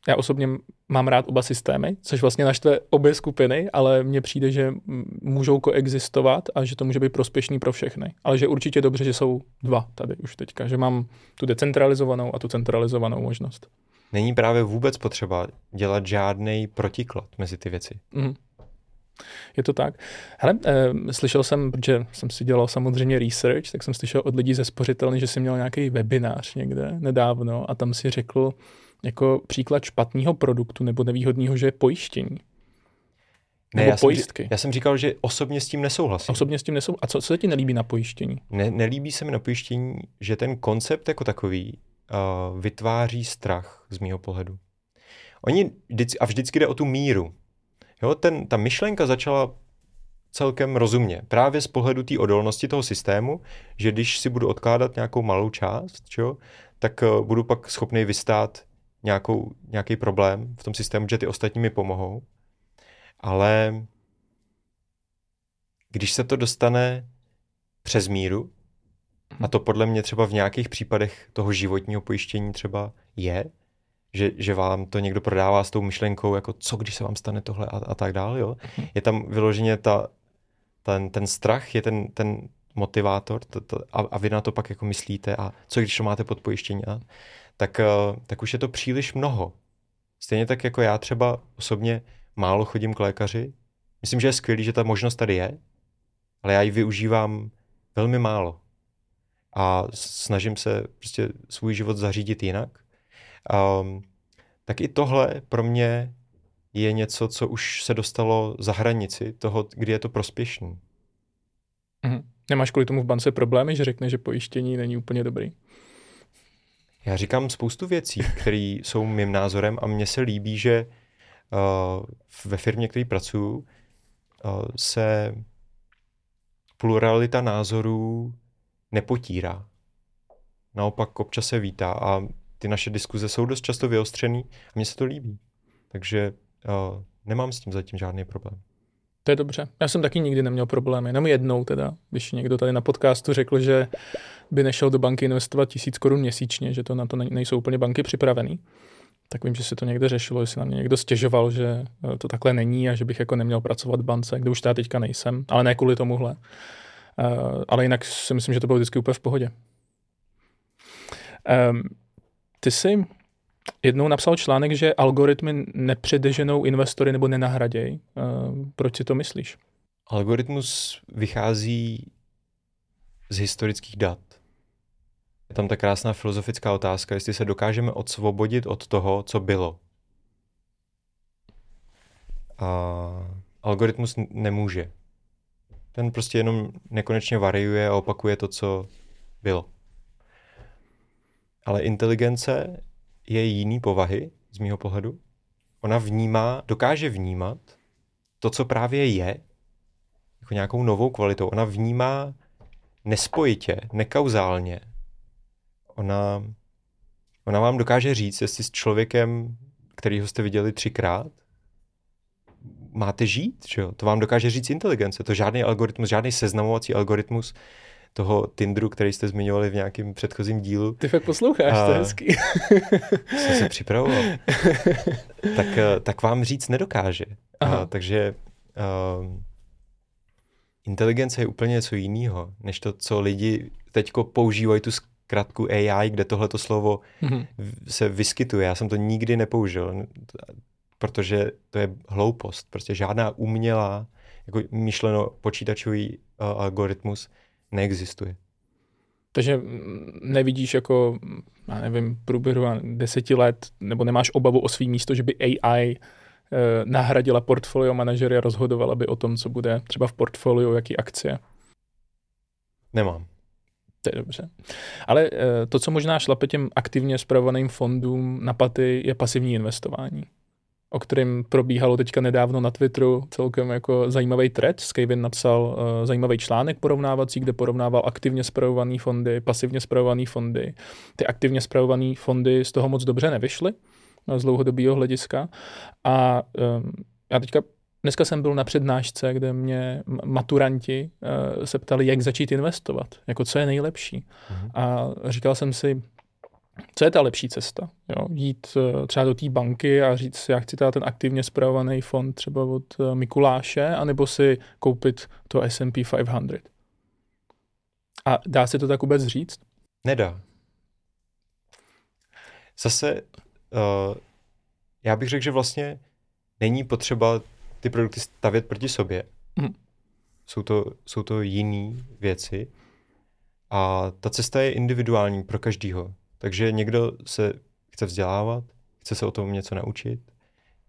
já osobně mám rád oba systémy, což vlastně naštve obě skupiny, ale mně přijde, že můžou koexistovat a že to může být prospěšný pro všechny. Ale že určitě dobře, že jsou dva tady už teďka, že mám tu decentralizovanou a tu centralizovanou možnost. Není právě vůbec potřeba dělat žádný protiklad mezi ty věci. Je to tak. Hele, slyšel jsem, protože jsem si dělal samozřejmě research, tak jsem slyšel od lidí ze spořitelny, že jsi měl nějaký webinář někde nedávno a tam si řekl jako příklad špatného produktu nebo nevýhodného, že je pojištění. Nebo pojistky. Já jsem říkal, že osobně s tím nesouhlasím. A co se ti nelíbí na pojištění? Nelíbí se mi na pojištění, že ten koncept jako takový vytváří strach z mýho pohledu. A vždycky jde o tu míru. Jo, ta myšlenka začala celkem rozumně. Právě z pohledu té odolnosti toho systému, že když si budu odkládat nějakou malou část, čo, tak budu pak schopný vystát nějaký problém v tom systému, že ty ostatní mi pomohou. Ale když se to dostane přes míru, a to podle mě třeba v nějakých případech toho životního pojištění třeba je, že vám to někdo prodává s tou myšlenkou, jako co když se vám stane tohle a tak dále. Jo? Je tam vyloženě ten strach, je ten motivátor a vy na to pak jako myslíte a co když to máte pod pojištění, tak už je to příliš mnoho. Stejně tak jako já třeba osobně málo chodím k lékaři. Myslím, že je skvělý, že ta možnost tady je, ale já ji využívám velmi málo a snažím se prostě svůj život zařídit jinak. Tak i tohle pro mě je něco, co už se dostalo za hranici toho, kdy je to prospěšný. Nemáš kvůli tomu v bance problémy, že řekne, že pojištění není úplně dobrý? Já říkám spoustu věcí, které jsou mým názorem a mně se líbí, že ve firmě, který pracuju, se pluralita názorů nepotírá. Naopak občas se vítá a ty naše diskuze jsou dost často vyostřený a mně se to líbí. Takže nemám s tím zatím žádný problém. To je dobře. Já jsem taky nikdy neměl problémy, jenom jednou teda, když někdo tady na podcastu řekl, že by nešel do banky investovat 1000 korun měsíčně, že to na to nejsou úplně banky připravený. Tak vím, že se to někde řešilo, že se na mě někdo stěžoval, že to takhle není a že bych jako neměl pracovat v bance, kde už já teďka nejsem, ale ne kvůli tomuhle. Ale jinak si myslím, že to bylo vždycky úplně v pohodě. Ty jsi jednou napsal článek, že algoritmy nepředeženou investory nebo nenahraděj. Proč si to myslíš? Algoritmus vychází z historických dat. Je tam ta krásná filozofická otázka, jestli se dokážeme odsvobodit od toho, co bylo. A algoritmus nemůže. Ten prostě jenom nekonečně variuje a opakuje to, co bylo. Ale inteligence je jiný povahy, z mýho pohledu. Ona vnímá, dokáže vnímat to, co právě je, jako nějakou novou kvalitou. Ona vnímá nespojitě, nekauzálně. Ona vám dokáže říct, jestli s člověkem, kterýho jste viděli 3krát, máte žít, že jo? To vám dokáže říct inteligence. To žádný algoritmus, žádný seznamovací algoritmus toho Tinderu, který jste zmiňovali v nějakém předchozím dílu. Ty fakt posloucháš, to je hezký. Jsem se připravoval. tak vám říct nedokáže. Takže inteligence je úplně něco jiného, než to, co lidi teďko používají tu zkratku AI, kde tohleto slovo se vyskytuje. Já jsem to nikdy nepoužil, protože to je hloupost. Prostě žádná umělá, jako myšleno počítačový algoritmus neexistuje. Takže nevidíš jako, já nevím, průběhu 10 let, nebo nemáš obavu o svý místo, že by AI nahradila portfolio manažery a rozhodovala by o tom, co bude třeba v portfoliu, jaký akcie? Nemám. To je dobře. Ale to, co možná šlape těm aktivně spravovaným fondům na paty, je pasivní investování, o kterém probíhalo teďka nedávno na Twitteru celkem jako zajímavý thread. Skavin napsal zajímavý článek porovnávací, kde porovnával aktivně spravované fondy, pasivně spravované fondy. Ty aktivně spravované fondy z toho moc dobře nevyšly z dlouhodobého hlediska. A já dneska jsem byl na přednášce, kde mě maturanti se ptali, jak začít investovat, jako co je nejlepší. A říkal jsem si, co je ta lepší cesta? Jo, jít třeba do té banky a říct, já chci ten aktivně spravovaný fond třeba od Mikuláše, anebo si koupit to S&P 500. A dá se to tak vůbec říct? Nedá. Zase já bych řekl, že vlastně není potřeba ty produkty stavět proti sobě. Jsou to jiný věci a ta cesta je individuální pro každýho. Takže někdo se chce vzdělávat, chce se o tom něco naučit,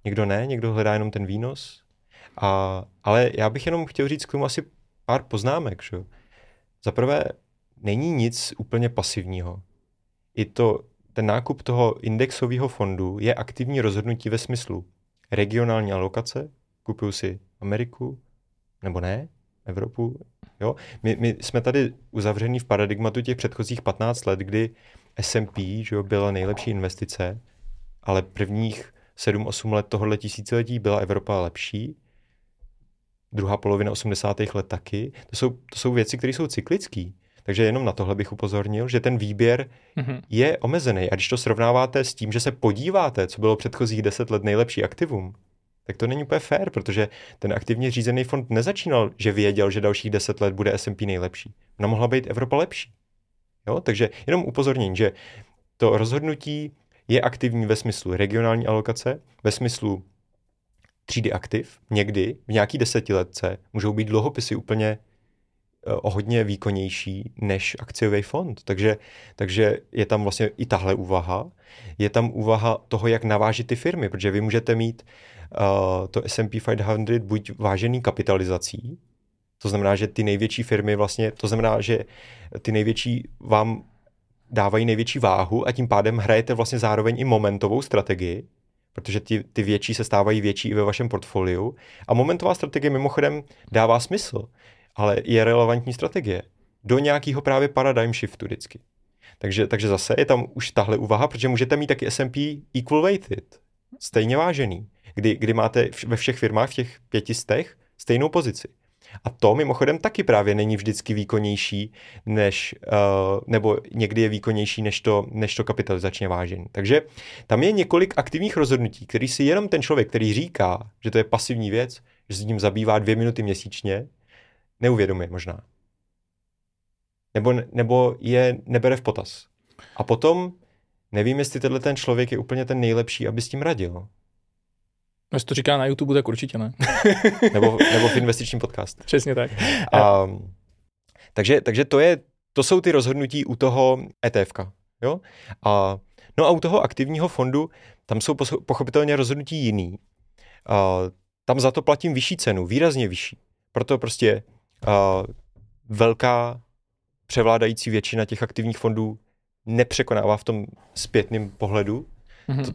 někdo ne, někdo hledá jenom ten výnos. Ale já bych jenom chtěl říct k tomu asi pár poznámek. Za prvé, není nic úplně pasivního. Ten nákup toho indexového fondu je aktivní rozhodnutí ve smyslu regionální alokace, kupuju si Ameriku, nebo ne, Evropu. Jo? My jsme tady uzavření v paradigmatu těch předchozích 15 let, kdy S&P, že jo, byla nejlepší investice, ale prvních 7-8 let tohohle tisíciletí byla Evropa lepší, druhá polovina 80. let taky. To jsou věci, které jsou cyklické. Takže jenom na tohle bych upozornil, že ten výběr je omezený. A když to srovnáváte s tím, že se podíváte, co bylo předchozích 10 let nejlepší aktivum, tak to není úplně fair, protože ten aktivně řízený fond nezačínal, že věděl, že dalších 10 let bude S&P nejlepší. Ona mohla být Evropa lepší. Jo? Takže jenom upozornění, že to rozhodnutí je aktivní ve smyslu regionální alokace, ve smyslu třídy aktiv. Někdy v nějaký desetiletce můžou být dluhopisy úplně o hodně výkonnější než akciový fond. Takže je tam vlastně i tahle úvaha. Je tam úvaha toho, jak navážit ty firmy, protože vy můžete mít to S&P 500 buď vážený kapitalizací, to znamená, že ty největší firmy vlastně, to znamená, že ty největší vám dávají největší váhu a tím pádem hrajete vlastně zároveň i momentovou strategii, protože ty větší se stávají větší i ve vašem portfoliu. A momentová strategie mimochodem dává smysl, ale je relevantní strategie do nějakého právě paradigm shiftu vždycky. Takže zase je tam už tahle úvaha, protože můžete mít taky S&P equal weighted, stejně vážený, kdy máte ve všech firmách v těch 500 stejnou pozici. A to mimochodem taky právě není vždycky výkonnější, než, nebo někdy je výkonnější, než to kapitalizačně vážení. Takže tam je několik aktivních rozhodnutí, který si jenom ten člověk, který říká, že to je pasivní věc, že se tím zabývá 2 minuty měsíčně, neuvědomuje možná. Nebo je nebere v potaz. A potom nevím, jestli tenhle ten člověk je úplně ten nejlepší, aby s tím radil. Když to říká na YouTube, tak určitě ne. nebo v investičním podcastu. Přesně tak. Takže to jsou ty rozhodnutí u toho ETF-ka. Jo? No a u toho aktivního fondu, tam jsou pochopitelně rozhodnutí jiný. Tam za to platím vyšší cenu, výrazně vyšší. Proto prostě velká převládající většina těch aktivních fondů nepřekonává v tom zpětném pohledu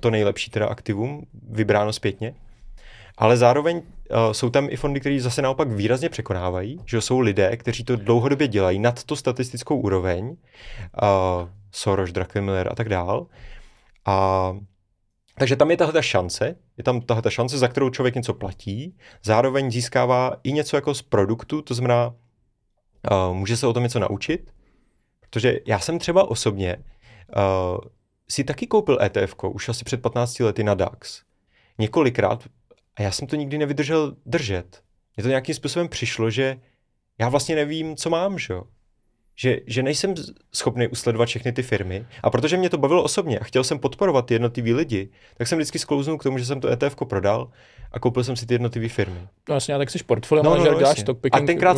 to nejlepší teda aktivum, vybráno zpětně. Ale zároveň jsou tam i fondy, které zase naopak výrazně překonávají, že jsou lidé, kteří to dlouhodobě dělají nad to statistickou úroveň, Soros, Druckenmiller a tak dál. Takže tam je tahleta šance, za kterou člověk něco platí, zároveň získává i něco jako z produktu, to znamená, může se o tom něco naučit, protože já jsem třeba osobně si taky koupil ETF-ko už asi před 15 lety na DAX. Několikrát a já jsem to nikdy nevydržel držet. Mně to nějakým způsobem přišlo, že já vlastně nevím, co mám, že nejsem schopný usledovat všechny ty firmy. A protože mě to bavilo osobně a chtěl jsem podporovat ty jednotlivý lidi, tak jsem vždycky sklouznul k tomu, že jsem to ETF-ko prodal a koupil jsem si ty jednotlivý firmy. No jasně, a tak jsi portfolio manažer, dáš stock picking. A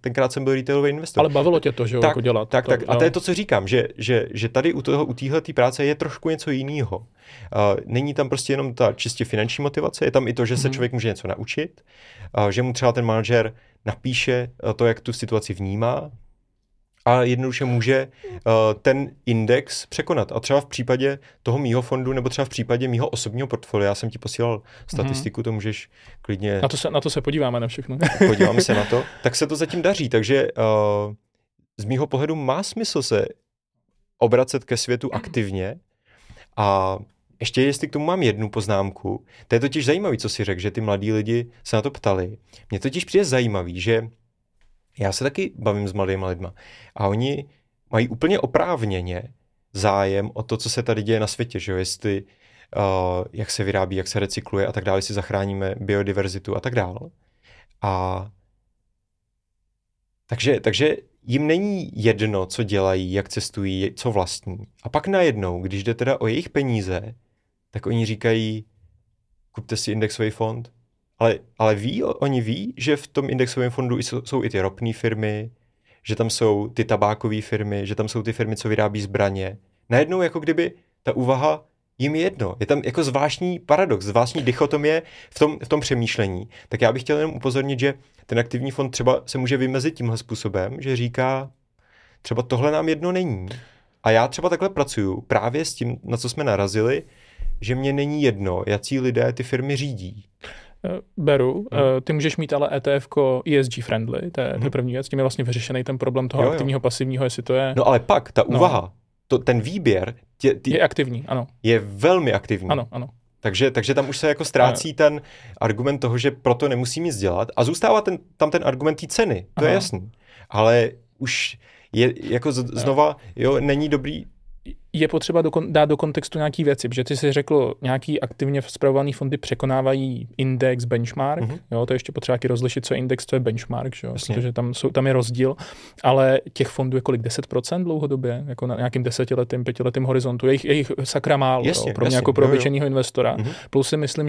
tenkrát jsem byl retailový investor. Ale bavilo tě to, že jo, jako dělat. Tak. A to je to, co říkám, že tady u téhletý práce je trošku něco jiného. Není tam prostě jenom ta čistě finanční motivace, je tam i to, že se člověk může něco naučit, že mu třeba ten manažer napíše to, jak tu situaci vnímá, a jednoduše může ten index překonat. A třeba v případě toho mýho fondu, nebo třeba v případě mýho osobního portfolia, já jsem ti posílal statistiku, to můžeš klidně... Na to se podíváme na všechno. Podíváme se na to. Tak se to zatím daří, takže z mýho pohledu má smysl se obracet ke světu aktivně. A ještě jestli k tomu mám jednu poznámku, to je totiž zajímavý, co si řekl, že ty mladí lidi se na to ptali. Mně totiž přijde zajímavý, že já se taky bavím s mladýma lidma a oni mají úplně oprávněně zájem o to, co se tady děje na světě, že jo, jestli, jak se vyrábí, jak se recykluje a tak dále, jestli zachráníme biodiverzitu a tak dále. Takže jim není jedno, co dělají, jak cestují, co vlastní. A pak najednou, když jde teda o jejich peníze, tak oni říkají, kupte si indexový fond. Ale oni ví, že v tom indexovém fondu jsou i ty ropné firmy, že tam jsou ty tabákové firmy, že tam jsou ty firmy, co vyrábí zbraně. Najednou jako kdyby ta úvaha jim je jedno. Je tam jako zvláštní paradox, zvláštní dichotomie v tom přemýšlení. Tak já bych chtěl jenom upozornit, že ten aktivní fond třeba se může vymezit tímhle způsobem, že říká, třeba tohle nám jedno není. A já třeba takhle pracuju právě s tím, na co jsme narazili, že mně není jedno, jací lidé ty firmy řídí. Beru. Ty můžeš mít ale ETF-ko ESG friendly, to je první věc, tím je vlastně vyřešený ten problém toho aktivního, pasivního, jestli to je... No ale pak, ta úvaha, ten výběr... Je aktivní, ano. Je velmi aktivní. Ano. Takže tam už se jako ztrácí ten argument toho, že proto nemusím nic dělat a zůstává tam ten argument té ceny, to je jasný. Ale už je jako znova, není dobrý... Je potřeba dát do kontextu nějaký věci, protože ty jsi řekl, nějaký aktivně spravovaný fondy překonávají index, benchmark, jo, to je ještě potřeba taky rozlišit, co je index, co je benchmark, že jo, protože tam je rozdíl, ale těch fondů je kolik, 10% dlouhodobě, jako na nějakým 10letým, 5letým horizontu, jejich sakra málo, pro mě jako pro obyčejného investora. Plus si myslím,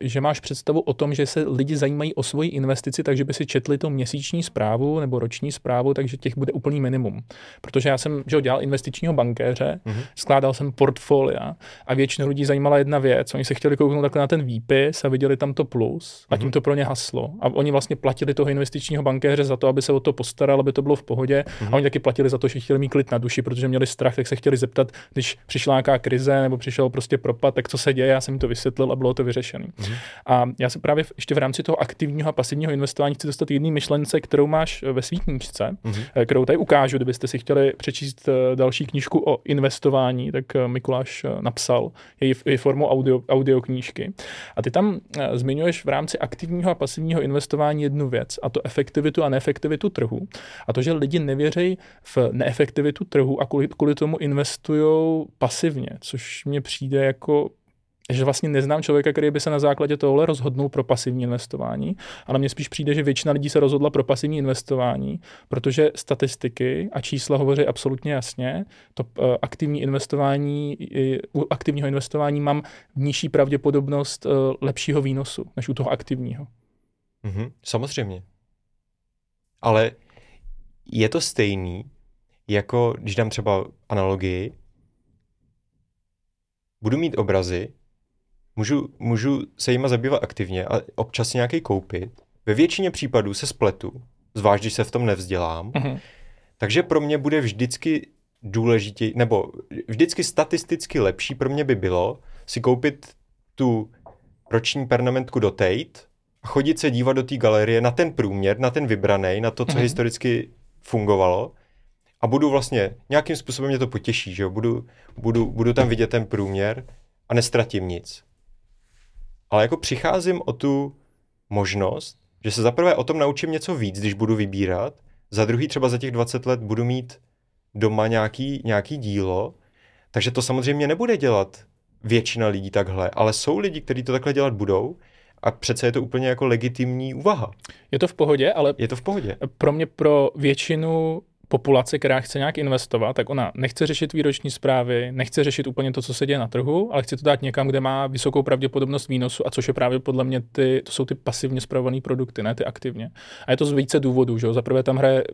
že máš představu o tom, že se lidi zajímají o svoji investici, takže by si četli tu měsíční zprávu nebo roční zprávu, takže těch bude úplný minimum. Protože já jsem dělal investičního bankéře, skládal jsem portfolia a většinu lidí zajímala jedna věc. Oni se chtěli kouknout takhle na ten výpis a viděli tam to plus a tím to pro ně haslo. A oni vlastně platili toho investičního bankéře za to, aby se o to postaral, aby to bylo v pohodě. A oni taky platili za to, že chtěli mít klid na duši, protože měli strach, tak se chtěli zeptat, když přišla nějaká krize nebo přišel prostě propad, tak co se děje, já jsem jim to vysvětlil a bylo to vyřešené. A já se právě ještě v rámci toho aktivního a pasivního investování chci dostat jedné myšlence, kterou máš ve svý knížce, kterou tady ukážu, kdybyste si chtěli přečíst další knížku o investování, tak Mikuláš napsal její formou audioknížky. A ty tam zmiňuješ v rámci aktivního a pasivního investování jednu věc, a to efektivitu a neefektivitu trhu. A to, že lidi nevěří v neefektivitu trhu a kvůli tomu investují pasivně, což mně přijde jako, že vlastně neznám člověka, který by se na základě tohle rozhodnul pro pasivní investování, ale mně spíš přijde, že většina lidí se rozhodla pro pasivní investování, protože statistiky a čísla hovoří absolutně jasně, to aktivní investování, u aktivního investování mám nižší pravděpodobnost lepšího výnosu, než u toho aktivního. Mhm, samozřejmě. Ale je to stejný, jako když dám třeba analogii, budu mít obrazy, můžu se jima zabývat aktivně a občas nějaký koupit. Ve většině případů se spletu, zvlášť když se v tom nevzdělám, takže pro mě bude vždycky důležitý, nebo vždycky statisticky lepší pro mě by bylo si koupit tu roční pernamentku do Tate a chodit se dívat do té galerie na ten průměr, na ten vybraný, na to, co historicky fungovalo. A budu vlastně, nějakým způsobem mě to potěší, že jo, budu tam vidět ten průměr a nestratím nic. Ale jako přicházím o tu možnost, že se za prvé o tom naučím něco víc, když budu vybírat, za druhý třeba za těch 20 let budu mít doma nějaký dílo, takže to samozřejmě nebude dělat většina lidí takhle, ale jsou lidi, kteří to takhle dělat budou, a přece je to úplně jako legitimní úvaha. Je to v pohodě, ale je to v pohodě. Pro mě, pro většinu populace, která chce nějak investovat, tak ona nechce řešit výroční zprávy, nechce řešit úplně to, co se děje na trhu, ale chce to dát někam, kde má vysokou pravděpodobnost výnosu, a což je právě podle mě to jsou ty pasivně spravované produkty, ne ty aktivně. A je to z více důvodů, že jo. Za prvé tam hraje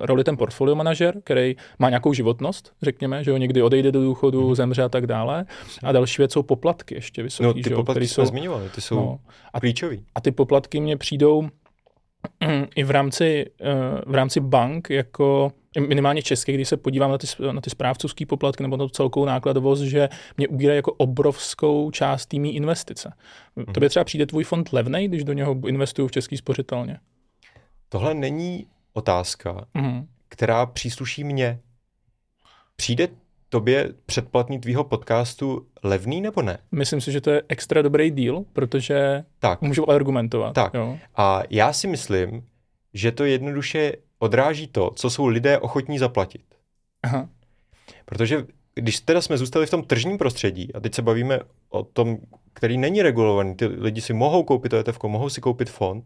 roli ten portfolio manažer, který má nějakou životnost, řekněme, že jo, někdy odejde do důchodu, zemře a tak dále. A další věc jsou poplatky ještě vysoké, no, že jo, které jsou zmiňované, ty jsou klíčové. A ty poplatky mně přijdou i v rámci bank, jako minimálně české, když se podívám na ty správcovské poplatky nebo na tu celkovou nákladovost, že mě ubírají jako obrovskou část té mý investice. Tobě třeba přijde tvůj fond levnej, když do něho investuju v České spořitelně? Tohle není otázka, která přísluší mně. Přijde tobě předplatný tvýho podcastu levný nebo ne? Myslím si, že to je extra dobrý deal, protože tak můžu argumentovat. Tak. Jo? A já si myslím, že to jednoduše odráží to, co jsou lidé ochotní zaplatit. Aha. Protože když teda jsme zůstali v tom tržním prostředí, a teď se bavíme o tom, který není regulovaný, ty lidi si mohou koupit ETF, mohou si koupit fond,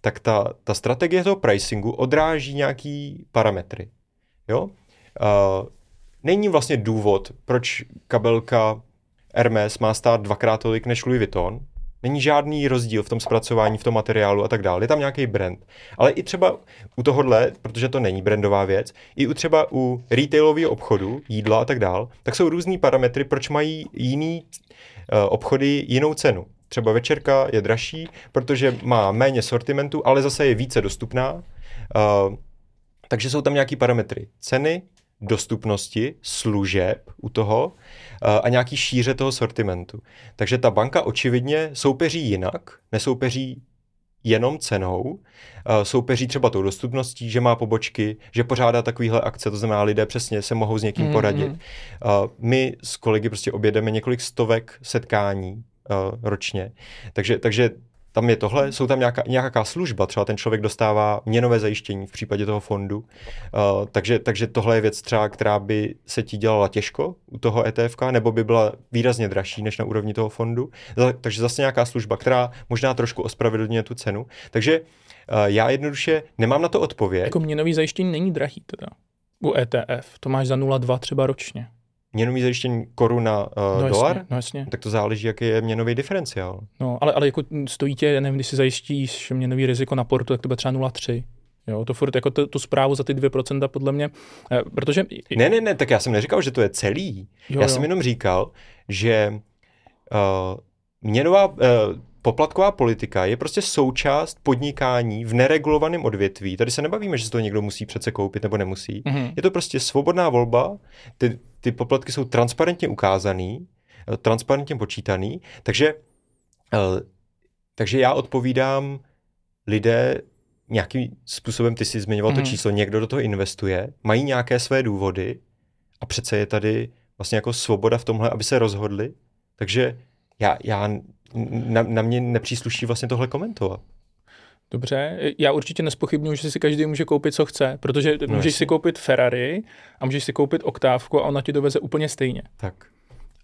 tak ta strategie toho pricingu odráží nějaký parametry. Jo? Není vlastně důvod, proč kabelka Hermes má stát dvakrát tolik než Louis Vuitton. Není žádný rozdíl v tom zpracování, v tom materiálu a tak dále. Je tam nějaký brand. Ale i třeba u tohohle, protože to není brandová věc, i u třeba u retailového obchodu, jídla a tak dále, tak jsou různý parametry, proč mají jiný obchody jinou cenu. Třeba večerka je dražší, protože má méně sortimentu, ale zase je více dostupná. Takže jsou tam nějaký parametry. Ceny, dostupnosti, služeb u toho a nějaký šíře toho sortimentu. Takže ta banka očividně soupeří jinak, nesoupeří jenom cenou, soupeří třeba tou dostupností, že má pobočky, že pořádá takovýhle akce, to znamená lidé přesně se mohou s někým poradit. My s kolegy prostě objedeme několik stovek setkání ročně, takže tam je tohle, jsou tam nějaká služba, třeba ten člověk dostává měnové zajištění v případě toho fondu, takže tohle je věc třeba, která by se ti dělala těžko u toho ETFka, nebo by byla výrazně dražší než na úrovni toho fondu, takže zase nějaká služba, která možná trošku ospravedlňuje tu cenu, takže já jednoduše nemám na to odpověď. Jako měnové zajištění není drahý teda u ETF, to máš za 0,2 třeba ročně. Měnový zajištění koruna dolar, no jasně. Tak to záleží, jaký je měnový diferenciál. No, ale jako stojí tě, nevím, když si zajistíš měnový riziko na Portu, tak to bude třeba 0,3. Jo, to furt jako tu zprávu za ty 2% podle mě, protože... Ne, tak já jsem neříkal, že to je celý. Jo, já jsem jenom říkal, že měnová... Poplatková politika je prostě součást podnikání v neregulovaném odvětví. Tady se nebavíme, že si to někdo musí přece koupit nebo nemusí. Je to prostě svobodná volba, ty poplatky jsou transparentně ukázaný, transparentně počítaný, takže já odpovídám lidé nějakým způsobem, ty jsi zmiňoval to číslo, někdo do toho investuje, mají nějaké své důvody a přece je tady vlastně jako svoboda v tomhle, aby se rozhodli, takže na mě nepřísluší vlastně tohle komentovat. Dobře, já určitě nezpochybnuju, že si každý může koupit, co chce, protože můžeš si koupit Ferrari a můžeš si koupit oktávku a ona ti doveze úplně stejně. Tak.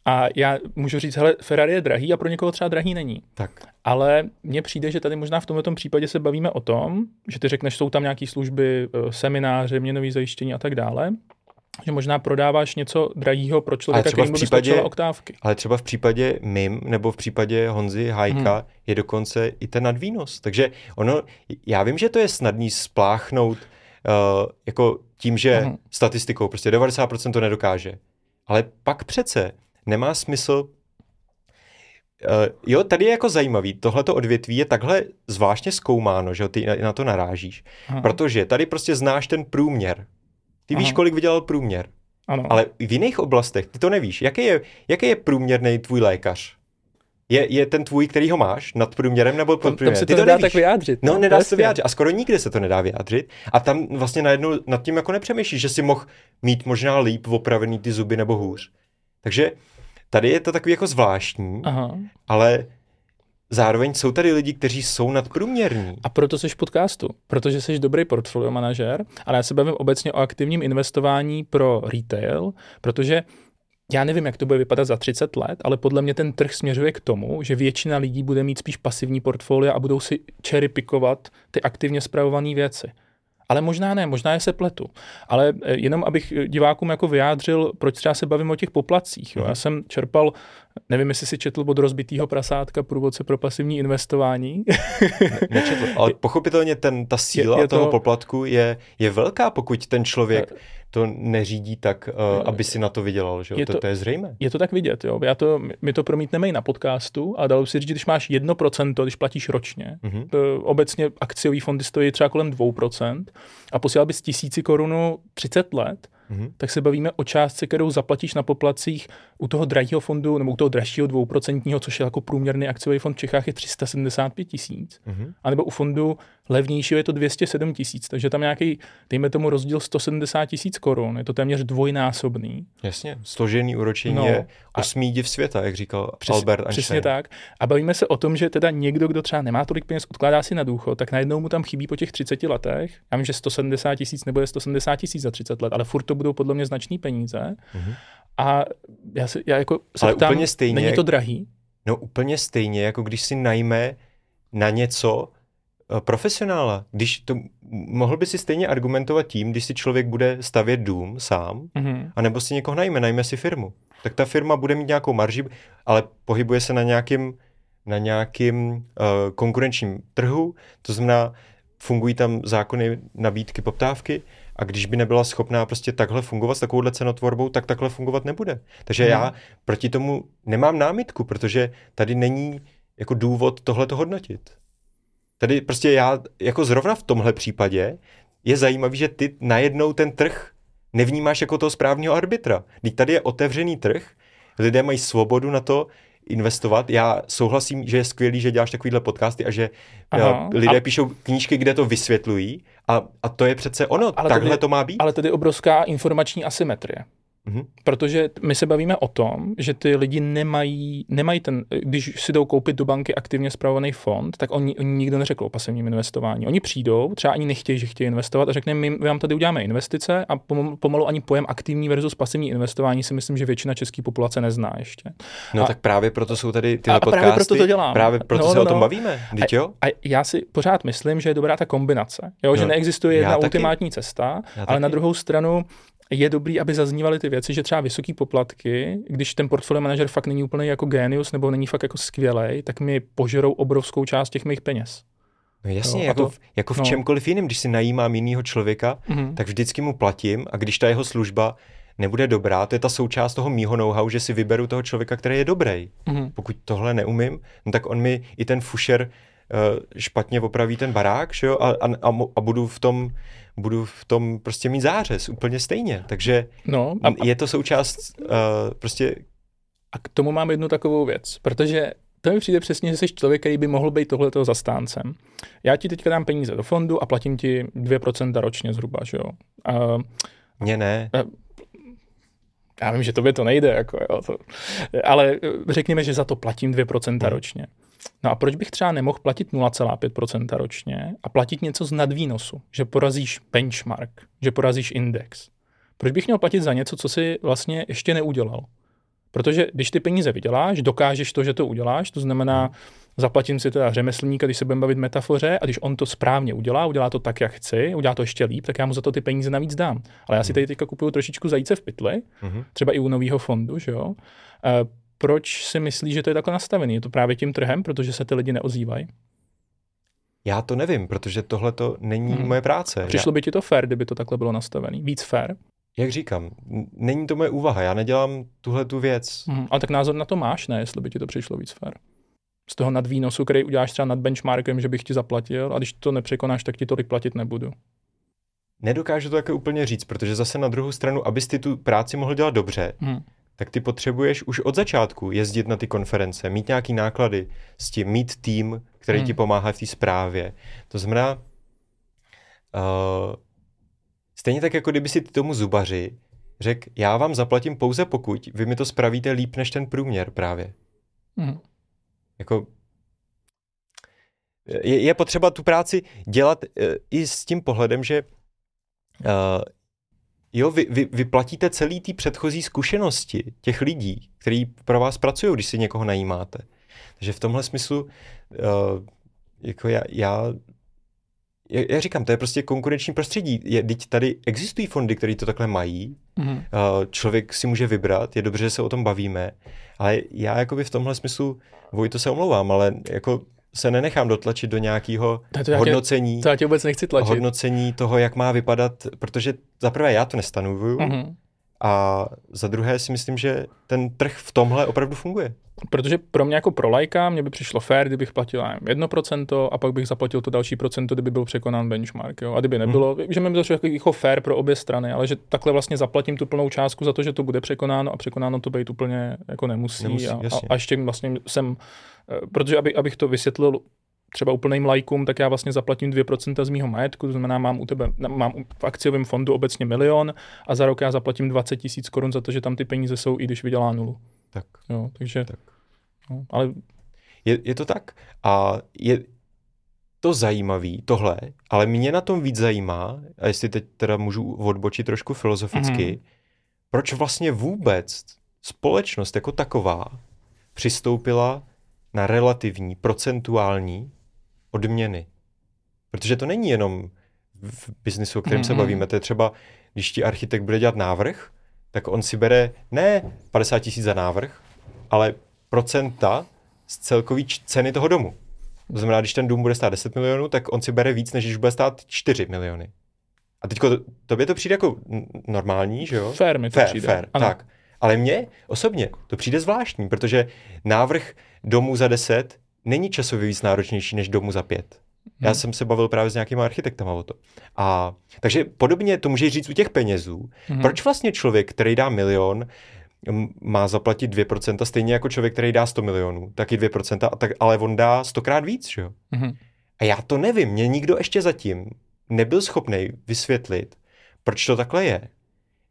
A já můžu říct, hele, Ferrari je drahý a pro někoho třeba drahý není. Tak. Ale mně přijde, že tady možná v tomto případě se bavíme o tom, že ty řekneš, jsou tam nějaké služby, semináře, měnové zajištění a tak dále, že možná prodáváš něco drahýho pro člověka, který mu stačila oktávky. Ale třeba v případě mým nebo v případě Honzy Hájka je dokonce i ten nadvýnos. Takže ono, já vím, že to je snadný spláchnout jako tím, že statistikou prostě 90% to nedokáže. Ale pak přece nemá smysl. Jo, tady je jako zajímavý, tohleto odvětví je takhle zvláštně zkoumáno, že ty na to narážíš. Protože tady prostě znáš ten průměr. Ty víš, kolik vydělal průměr. Ano. Ale v jiných oblastech ty to nevíš. Jaký je průměrný tvůj lékař? Je ten tvůj, který ho máš, nad průměrem nebo pod průměrem? Ty to nedá tak vyjádřit. No, nedá se to vyjádřit. A skoro nikdy se to nedá vyjádřit. A tam vlastně najednou nad tím jako nepřemýšlíš, že si mohl mít možná líp opravený ty zuby nebo hůř. Takže tady je to takový jako zvláštní, ale zároveň jsou tady lidi, kteří jsou nadprůměrní. A proto jsi v podcastu, protože jsi dobrý portfolio manažer, ale já se bavím obecně o aktivním investování pro retail, protože já nevím, jak to bude vypadat za 30 let, ale podle mě ten trh směřuje k tomu, že většina lidí bude mít spíš pasivní portfolia a budou si cherrypickovat ty aktivně spravované věci. Ale možná ne, možná je se pletu. Ale jenom abych divákům jako vyjádřil, proč třeba se bavím o těch poplatcích. Jo? Já jsem čerpal, nevím, jestli si četl Od rozbitýho prasátka průvodce pro pasivní investování. Nečetl, ale pochopitelně ta síla je toho poplatku je velká, pokud ten člověk to neřídí tak, aby si na to vydělal. Že? To je zřejmé. Je to tak vidět. Jo? My to promítneme i na podcastu a dalo by si říct, když máš 1%, když platíš ročně, to obecně akciový fondy stojí třeba kolem 2%, a posílal bys 1000 korun 30 let, tak se bavíme o částce, kterou zaplatíš na poplatcích u toho drahého fondu, nebo u toho dražšího 2%, což je jako průměrný akciový fond v Čechách, je 375 000, anebo u fondu levnějšího je to 207 000, takže tam nějaký, dejme tomu rozdíl 170 000 korun, je to téměř dvojnásobný. Jasně, složený úročení je osmý div světa, jak říkal Albert Einstein. Přesně tak. A bavíme se o tom, že teda někdo, kdo třeba nemá tolik peněz, odkládá si na důchod, tak najednou mu tam chybí po těch 30 letech. Já vím, že 170 000 nebude 170 000 za 30 let, ale furt to budou podle mě značný peníze. A já jako se ptám, úplně stejně, není to drahý? No úplně stejně, jako když si najme na něco profesionála. Mohl by si stejně argumentovat tím, když si člověk bude stavět dům sám, anebo si někoho najme si firmu. Tak ta firma bude mít nějakou marži, ale pohybuje se na nějakým konkurenčním trhu, to znamená, fungují tam zákony nabídky, poptávky, a když by nebyla schopná prostě takhle fungovat s takovouhle cenotvorbou, tak takhle fungovat nebude. Takže já proti tomu nemám námitku, protože tady není jako důvod tohleto hodnotit. Tady prostě já, jako zrovna v tomhle případě, je zajímavý, že ty najednou ten trh nevnímáš jako toho správného arbitra. Když tady je otevřený trh, lidé mají svobodu na to investovat. Já souhlasím, že je skvělý, že děláš takovýhle podcasty a že lidé píšou knížky, kde to vysvětlují a to je přece ono, takhle to má být. Ale tady je obrovská informační asymetrie. Protože my se bavíme o tom, že ty lidi nemají ten, když si jdou koupit do banky aktivně spravovaný fond, tak oni nikdo neřekl o pasivním investování. Oni přijdou, třeba ani nechtějí, že chtějí investovat a řekne, my vám tady uděláme investice a pomalu ani pojem aktivní versus pasivní investování si myslím, že většina české populace nezná ještě. No tak právě proto jsou tady tyhle podcasty. Právě proto to děláme. Právě proto se o tom bavíme. A já si pořád myslím, že je dobrá ta kombinace. Jo, že neexistuje jedna ultimátní cesta, ale na druhou stranu je dobrý, aby zaznívaly ty věci, že třeba vysoký poplatky, když ten portfolio manažer fakt není úplně jako génius nebo není fakt jako skvělej, tak mi požerou obrovskou část těch mých peněz. No jasně, jako v čemkoliv jiném, když si najímám jinýho člověka, tak vždycky mu platím a když ta jeho služba nebude dobrá, to je ta součást toho mýho know-how, že si vyberu toho člověka, který je dobrý. Pokud tohle neumím, no tak on mi i ten fušer špatně opraví ten barák, že jo? A budu v tom prostě mít zářez úplně stejně. Takže je to součást prostě... A k tomu mám jednu takovou věc, protože to mi přijde přesně, že jsi člověk, který by mohl být tohletoho zastáncem. Já ti teďka dám peníze do fondu a platím ti 2% ročně zhruba, že jo? Mně ne. já vím, že tobě to nejde, jako, jo, to, ale řekněme, že za to platím 2% ročně. No a proč bych třeba nemohl platit 0,5% ročně a platit něco z nadvýnosu, že porazíš benchmark, že porazíš index? Proč bych měl platit za něco, co si vlastně ještě neudělal? Protože když ty peníze vyděláš, dokážeš to, že to uděláš, to znamená, zaplatím si teda řemeslníka, když se budeme bavit metafoře, a když on to správně udělá, udělá to tak, jak chci, udělá to ještě líp, tak já mu za to ty peníze navíc dám. Ale já si tady teďka kupuju trošičku zajíce v pytli, třeba i u nového fondu, že jo. Proč si myslíš, že to je takhle nastavený? Je to právě tím trhem, protože se ty lidi neozývají? Já to nevím, protože tohle to není moje práce. Přišlo by ti to fér, kdyby to takhle bylo nastavený? Víc fér? Jak říkám, není to moje úvaha, já nedělám tuhle tu věc. Ale tak názor na to máš, ne, jestli by ti to přišlo víc fér. Z toho nadvýnosu, který uděláš třeba nad benchmarkem, že bych ti zaplatil, a když to nepřekonáš, tak ti tolik platit nebudu. Nedokážu to také úplně říct, protože zase na druhou stranu, abys ty tu práci mohl dělat dobře, tak ty potřebuješ už od začátku jezdit na ty konference, mít nějaký náklady s tím, mít tým, který ti pomáhá v té správě. To znamená, stejně tak, jako kdyby si tomu zubaři řekl, já vám zaplatím pouze pokud vy mi to spravíte líp než ten průměr právě. Jako, je potřeba tu práci dělat i s tím pohledem, že vy platíte celý ty předchozí zkušenosti těch lidí, kteří pro vás pracují, když si někoho najímáte. Takže v tomhle smyslu jako já říkám, to je prostě konkurenční prostředí. Teď tady existují fondy, které to takhle mají. Člověk si může vybrat, je dobře, že se o tom bavíme. Ale já jakoby v tomhle smyslu, Vojto, se omlouvám, ale jako se nenechám dotlačit do nějakého hodnocení. To já tě vůbec nechci tlačit. Hodnocení toho, jak má vypadat, protože za prvé já to nestanovuju a za druhé si myslím, že ten trh v tomhle opravdu funguje. Protože pro mě jako pro lajka, mně by přišlo fér, kdybych platil 1% a pak bych zaplatil to další procento, kdyby byl překonán benchmark. Jo? A kdyby nebylo, že mi to jako fér pro obě strany, ale že takhle vlastně zaplatím tu plnou částku za to, že to bude překonáno a překonáno to být úplně jako nemusí. A ještě vlastně jsem, protože abych to vysvětlil třeba úplným lajkům, tak já vlastně zaplatím 2% z mýho majetku, to znamená, mám v akciovém fondu obecně 1 000 000 a za rok já zaplatím 20 000 korun za to, že tam ty peníze jsou, i když vydělá nulu. Tak. Jo, takže, tak. No, ale... Je to tak. A je to zajímavý, tohle, ale mě na tom víc zajímá, a jestli teď teda můžu odbočit trošku filozoficky, proč vlastně vůbec společnost jako taková přistoupila na relativní, procentuální odměny. Protože to není jenom v biznisu, o kterém se bavíme, to je třeba, když ti architekt bude dělat návrh, tak on si bere ne 50 000 za návrh, ale procenta z celkové ceny toho domu. To znamená, když ten dům bude stát 10 milionů, tak on si bere víc, než když bude stát 4 miliony. A teďko tobě to přijde jako normální, že jo? Fair mi to přijde. Fair, tak. Ale mně osobně to přijde zvláštní, protože návrh domu za 10 není časově víc náročnější než domu za 5. Já jsem se bavil právě s nějakýma architektama o to. A takže podobně to můžeš říct u těch penězů. Proč vlastně člověk, který dá 1 000 000, má zaplatit 2%, stejně jako člověk, který dá 100 milionů, taky 2%, a tak, ale on dá 100krát víc, že jo? A já to nevím, mě nikdo ještě zatím nebyl schopný vysvětlit, proč to takhle je.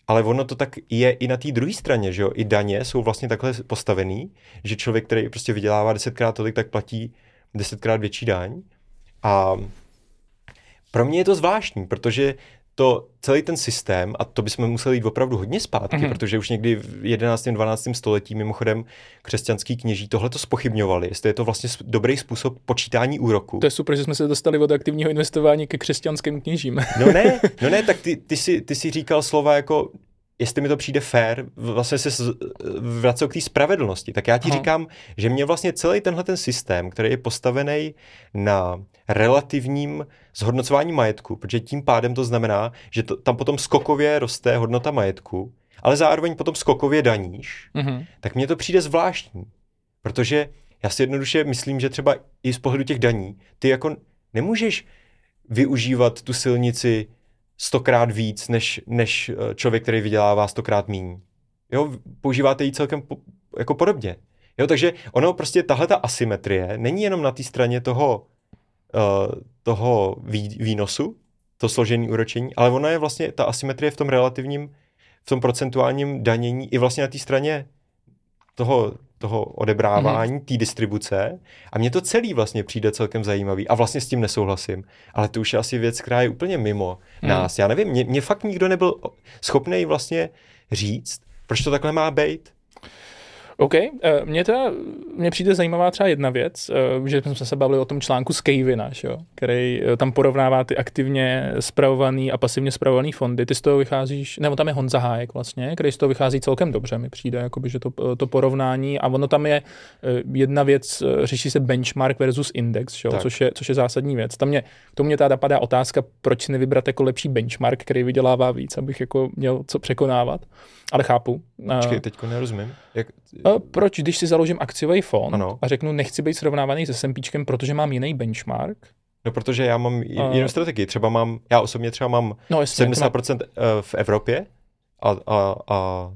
Ale ono to tak je i na té druhé straně, že jo? I daně jsou vlastně takhle postavený, že člověk, který prostě vydělává 10krát tolik, tak platí 10krát větší daň. A pro mě je to zvláštní, protože to celý ten systém, a to bychom museli jít opravdu hodně zpátky, protože už někdy v 11. 12. století mimochodem křesťanský kněží tohle to zpochybňovali, jestli je to vlastně dobrý způsob počítání úroku. To je super, že jsme se dostali od aktivního investování ke křesťanským kněžím. No ne, tak ty si říkal slova jako, jestli mi to přijde fair, vlastně se vracel k té spravedlnosti. Tak já ti říkám, že mě vlastně celý tenhle ten systém, který je postavený na relativním zhodnocování majetku, protože tím pádem to znamená, že tam potom skokově roste hodnota majetku, ale zároveň potom skokově daníš, tak mně to přijde zvláštní. Protože já si jednoduše myslím, že třeba i z pohledu těch daní, ty jako nemůžeš využívat tu silnici 100krát víc, než člověk, který vydělává 100krát míň. Jo, používáte ji celkem jako podobně. Jo, takže ono prostě, tahleta asymetrie není jenom na té straně toho výnosu, to složení úročení, ale ona je vlastně, ta asymetrie v tom relativním v tom procentuálním danění i vlastně na té straně toho odebrávání, té distribuce. A mně to celý vlastně přijde celkem zajímavý a vlastně s tím nesouhlasím. Ale to už je asi věc, která je úplně mimo nás. Já nevím, mě fakt nikdo nebyl schopný vlastně říct, proč to takhle má být. OK, mně přijde zajímavá třeba jedna věc, že jsme se bavili o tom článku z Kejvina, jo, který tam porovnává ty aktivně spravovaný a pasivně spravovaný fondy. Ty z toho vycházíš, nebo tam je Honza Hájek vlastně, který z toho vychází celkem dobře, mi přijde, jakoby, že to porovnání, a ono tam je jedna věc, řeší se benchmark versus index, jo, což je zásadní věc. Tam k tomu mě teda padá otázka, proč nevybrat jako lepší benchmark, který vydělává víc, abych jako měl co překonávat, ale chápu. Počkej, teďko nerozumím. Proč, když si založím akciový fond a řeknu, nechci být srovnávaný se S&Pčkem, protože mám jiný benchmark? No, protože já mám jinou strategii. Já osobně třeba mám 70% v Evropě a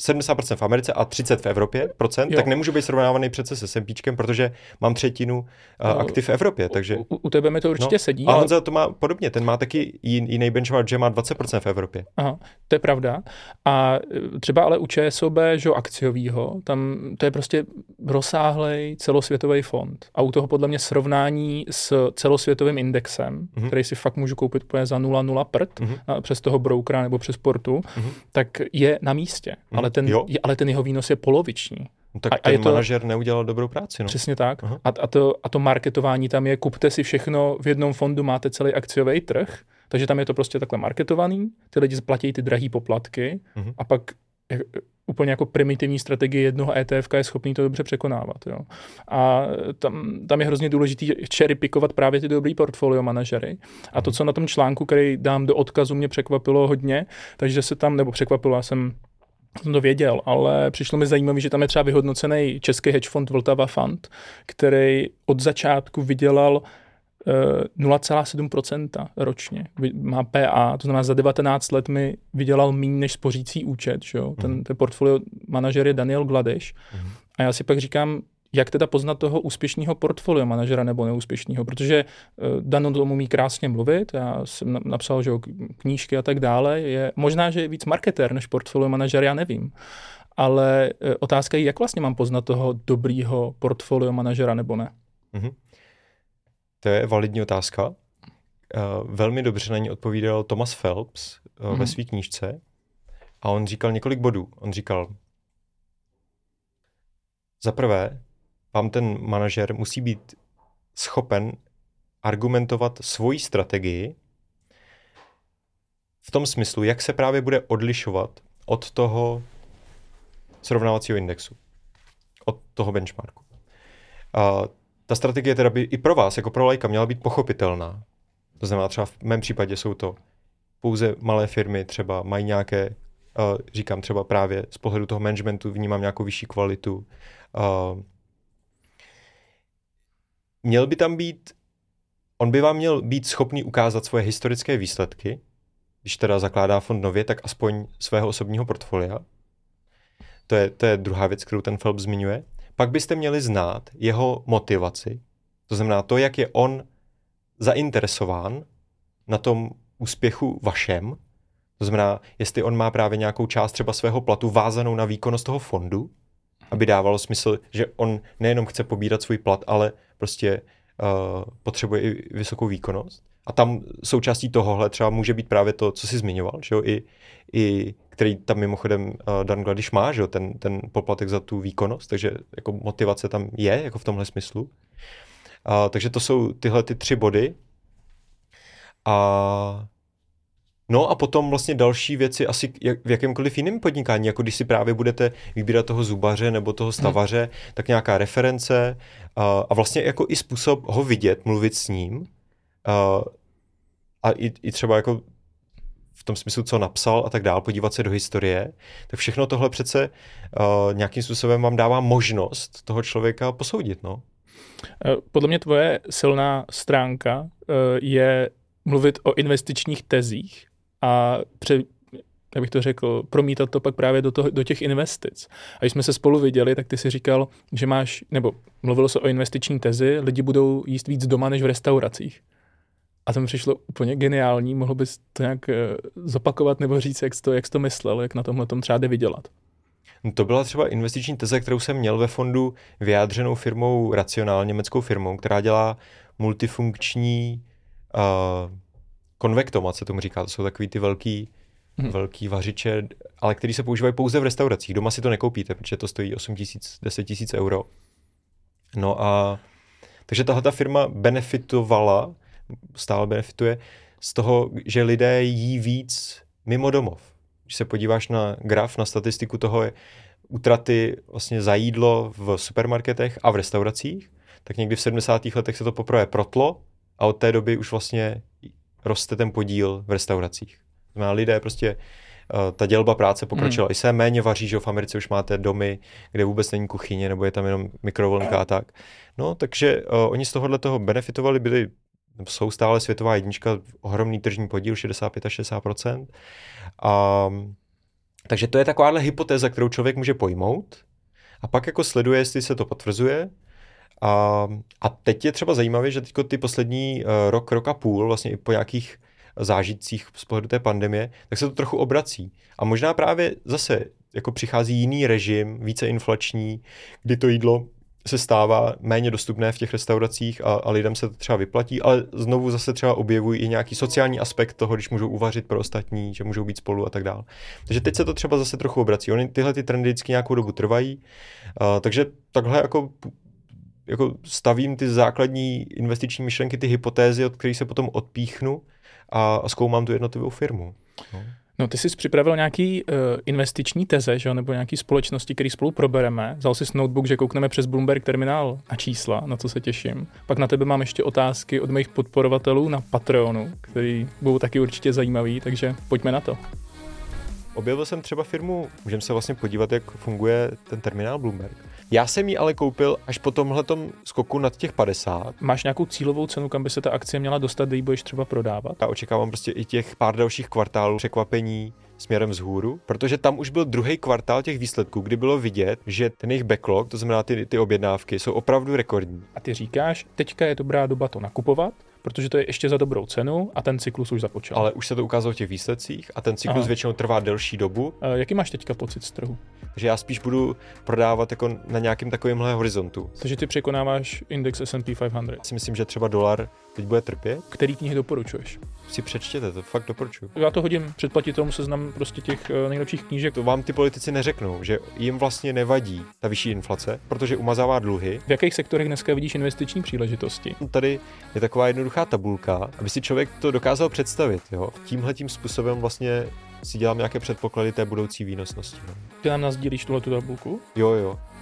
70% v Americe a 30% v Evropě, tak nemůžu být srovnávaný přece se S&Pčkem, protože mám třetinu aktiv v Evropě. Takže u tebe mi to určitě sedí. A Honza to má podobně, ten má taky jiný benchmark, že má 20% v Evropě. Aha, to je pravda. A třeba ale u ČSOB, že akciovýho, tam to je prostě rozsáhlej celosvětový fond. A u toho podle mě srovnání s celosvětovým indexem, který si fakt můžu koupit úplně za 0,0 přes toho broukera nebo přes Portu, tak je na místě, ale ten jeho výnos je poloviční. No tak ten manažer neudělal dobrou práci. No. Přesně tak. A to marketování tam je, kupte si všechno v jednom fondu, máte celý akciový trh, takže tam je to prostě takhle marketovaný, ty lidi zaplatí ty drahý poplatky a pak úplně jako primitivní strategie jednoho ETFka je schopný to dobře překonávat. Jo. A tam je hrozně důležitý cherrypickovat právě ty dobrý portfolio manažery. A to, co na tom článku, který dám do odkazu, mě překvapilo hodně, takže se tam, nebo překvapilo, já jsem to věděl, ale přišlo mi zajímavé, že tam je třeba vyhodnocený český hedge fond Vltava Fund, který od začátku vydělal 0,7% ročně. Má PA, to znamená za 19 let mi vydělal míň než spořící účet. Že jo? Ten portfolio manažer je Daniel Gladiš. A já si pak říkám, jak teda poznat toho úspěšného portfolio manažera nebo neúspěšného, protože Dan o tom umí krásně mluvit, já jsem napsal, že knížky a tak dále, možná, že je víc marketér než portfolio manažer, já nevím. Ale otázka je, jak vlastně mám poznat toho dobrýho portfolio manažera nebo ne. To je validní otázka. Velmi dobře na ní odpovídal Thomas Phelps ve své knížce a on říkal několik bodů. On říkal, za prvé, vám ten manažer musí být schopen argumentovat svoji strategii v tom smyslu, jak se právě bude odlišovat od toho srovnávacího indexu, od toho benchmarku. Ta strategie teda by i pro vás, jako pro laika, měla být pochopitelná. To znamená, třeba v mém případě jsou to pouze malé firmy, třeba mají nějaké, říkám třeba právě z pohledu toho managementu, vnímám nějakou vyšší kvalitu. Měl by tam být, on by vám měl být schopný ukázat svoje historické výsledky, když teda zakládá fond nově, tak aspoň svého osobního portfolia. To je druhá věc, kterou ten Phelps zmiňuje. Pak byste měli znát jeho motivaci, to znamená to, jak je on zainteresován na tom úspěchu vašem, to znamená, jestli on má právě nějakou část třeba svého platu vázanou na výkonnost toho fondu, aby dávalo smysl, že on nejenom chce pobírat svůj plat, ale prostě potřebuje i vysokou výkonnost. A tam součástí tohohle třeba může být právě to, co jsi zmiňoval, že jo? I který tam mimochodem Dan Gladiš má, že jo? Ten poplatek za tu výkonnost, takže jako motivace tam je, jako v tomhle smyslu. Takže to jsou tyhle ty tři body. No a potom vlastně další věci asi v jakémkoliv jiném podnikání, jako když si právě budete vybírat toho zubaře nebo toho stavaře, tak nějaká reference a vlastně jako i způsob ho vidět, mluvit s ním a i třeba jako v tom smyslu, co napsal a tak dál, podívat se do historie, tak všechno tohle přece nějakým způsobem vám dává možnost toho člověka posoudit. No. Podle mě tvoje silná stránka je mluvit o investičních tezích a jak bych to řekl, promítat to pak právě do těch investic. A když jsme se spolu viděli, tak ty si říkal, že mluvilo se o investiční tezi, lidi budou jíst víc doma než v restauracích. A to mi přišlo úplně geniální, mohl bys to nějak zopakovat nebo říct, jak jsi to myslel, jak na tomhle tom třeba jde vydělat. No to byla třeba investiční teze, kterou jsem měl ve fondu vyjádřenou firmou Rational, německou firmou, která dělá multifunkční konvektomat, se tomu říká, to jsou takový ty velký vařiče, ale který se používají pouze v restauracích. Doma si to nekoupíte, protože to stojí 8 000, 10 000 euro. No a takže tahleta firma benefitovala, stále benefituje z toho, že lidé jí víc mimo domov. Když se podíváš na graf, na statistiku toho útraty vlastně za jídlo v supermarketech a v restauracích, tak někdy v 70. letech se to poprvé protlo a od té doby už vlastně roste ten podíl v restauracích. Znamená, lidé prostě, ta dělba práce pokračila. I se méně vaří, že v Americe už máte domy, kde vůbec není kuchyně, nebo je tam jenom mikrovlnka a tak. No, takže oni z tohohle toho benefitovali, jsou stále světová jednička, ohromný tržní podíl, 65 až 60%. Takže to je takováhle hypotéza, kterou člověk může pojmout a pak jako sleduje, jestli se to potvrzuje. A teď je třeba zajímavé, že teď ty poslední rok a půl, vlastně i po nějakých zážitcích z pohledu té pandemie, tak se to trochu obrací. A možná právě zase jako přichází jiný režim, více inflační, kdy to jídlo se stává méně dostupné v těch restauracích a lidem se to třeba vyplatí, ale znovu zase třeba objevují i nějaký sociální aspekt toho, když můžou uvařit pro ostatní, že můžou být spolu a tak dále. Takže teď se to třeba zase trochu obrací. Oni tyhle ty trendy vždycky nějakou dobu trvají, takže takhle jako stavím ty základní investiční myšlenky, ty hypotézy, od kterých se potom odpíchnu a zkoumám tu jednotlivou firmu. No, ty jsi připravil nějaký investiční teze, že? Nebo nějaký společnosti, který spolu probereme. Vzal jsi notebook, že koukneme přes Bloomberg Terminál na čísla, na co se těším. Pak na tebe mám ještě otázky od mých podporovatelů na Patreonu, který budou taky určitě zajímavý, takže pojďme na to. Objevil jsem třeba firmu, můžeme se vlastně podívat, jak funguje ten terminál Bloomberg. Já jsem ji ale koupil až po tomhletom skoku nad těch 50. Máš nějakou cílovou cenu, kam by se ta akcie měla dostat, kdy ji budeš třeba prodávat? Já očekávám prostě i těch pár dalších kvartálů překvapení směrem vzhůru, protože tam už byl druhý kvartál těch výsledků, kdy bylo vidět, že ten jejich backlog, to znamená ty objednávky, jsou opravdu rekordní. A ty říkáš, teďka je dobrá doba to nakupovat, protože to je ještě za dobrou cenu a ten cyklus už započal. Ale už se to ukázalo v těch výsledcích a ten cyklus většinou trvá delší dobu. Jaký máš teďka pocit z trhu? Takže já spíš budu prodávat jako na nějakým takovýmhle horizontu. Takže ty překonáváš index S&P 500. Já si myslím, že třeba dolar teď bude trpět. Který knihy doporučuješ? Si přečtěte, to fakt doporučuji. Já to hodím předplatitelům seznam prostě těch nejlepších knížek. To vám ty politici neřeknou, že jim vlastně nevadí ta vyšší inflace, protože umazává dluhy. V jakých sektorech dneska vidíš investiční příležitosti? Tady je taková jednoduchá tabulka, aby si člověk to dokázal představit, jo. Tímhletím způsobem vlastně si dělám nějaké předpoklady té budoucí výnosnosti. Ty nám nasdílíš tuhle tabulku? Jo.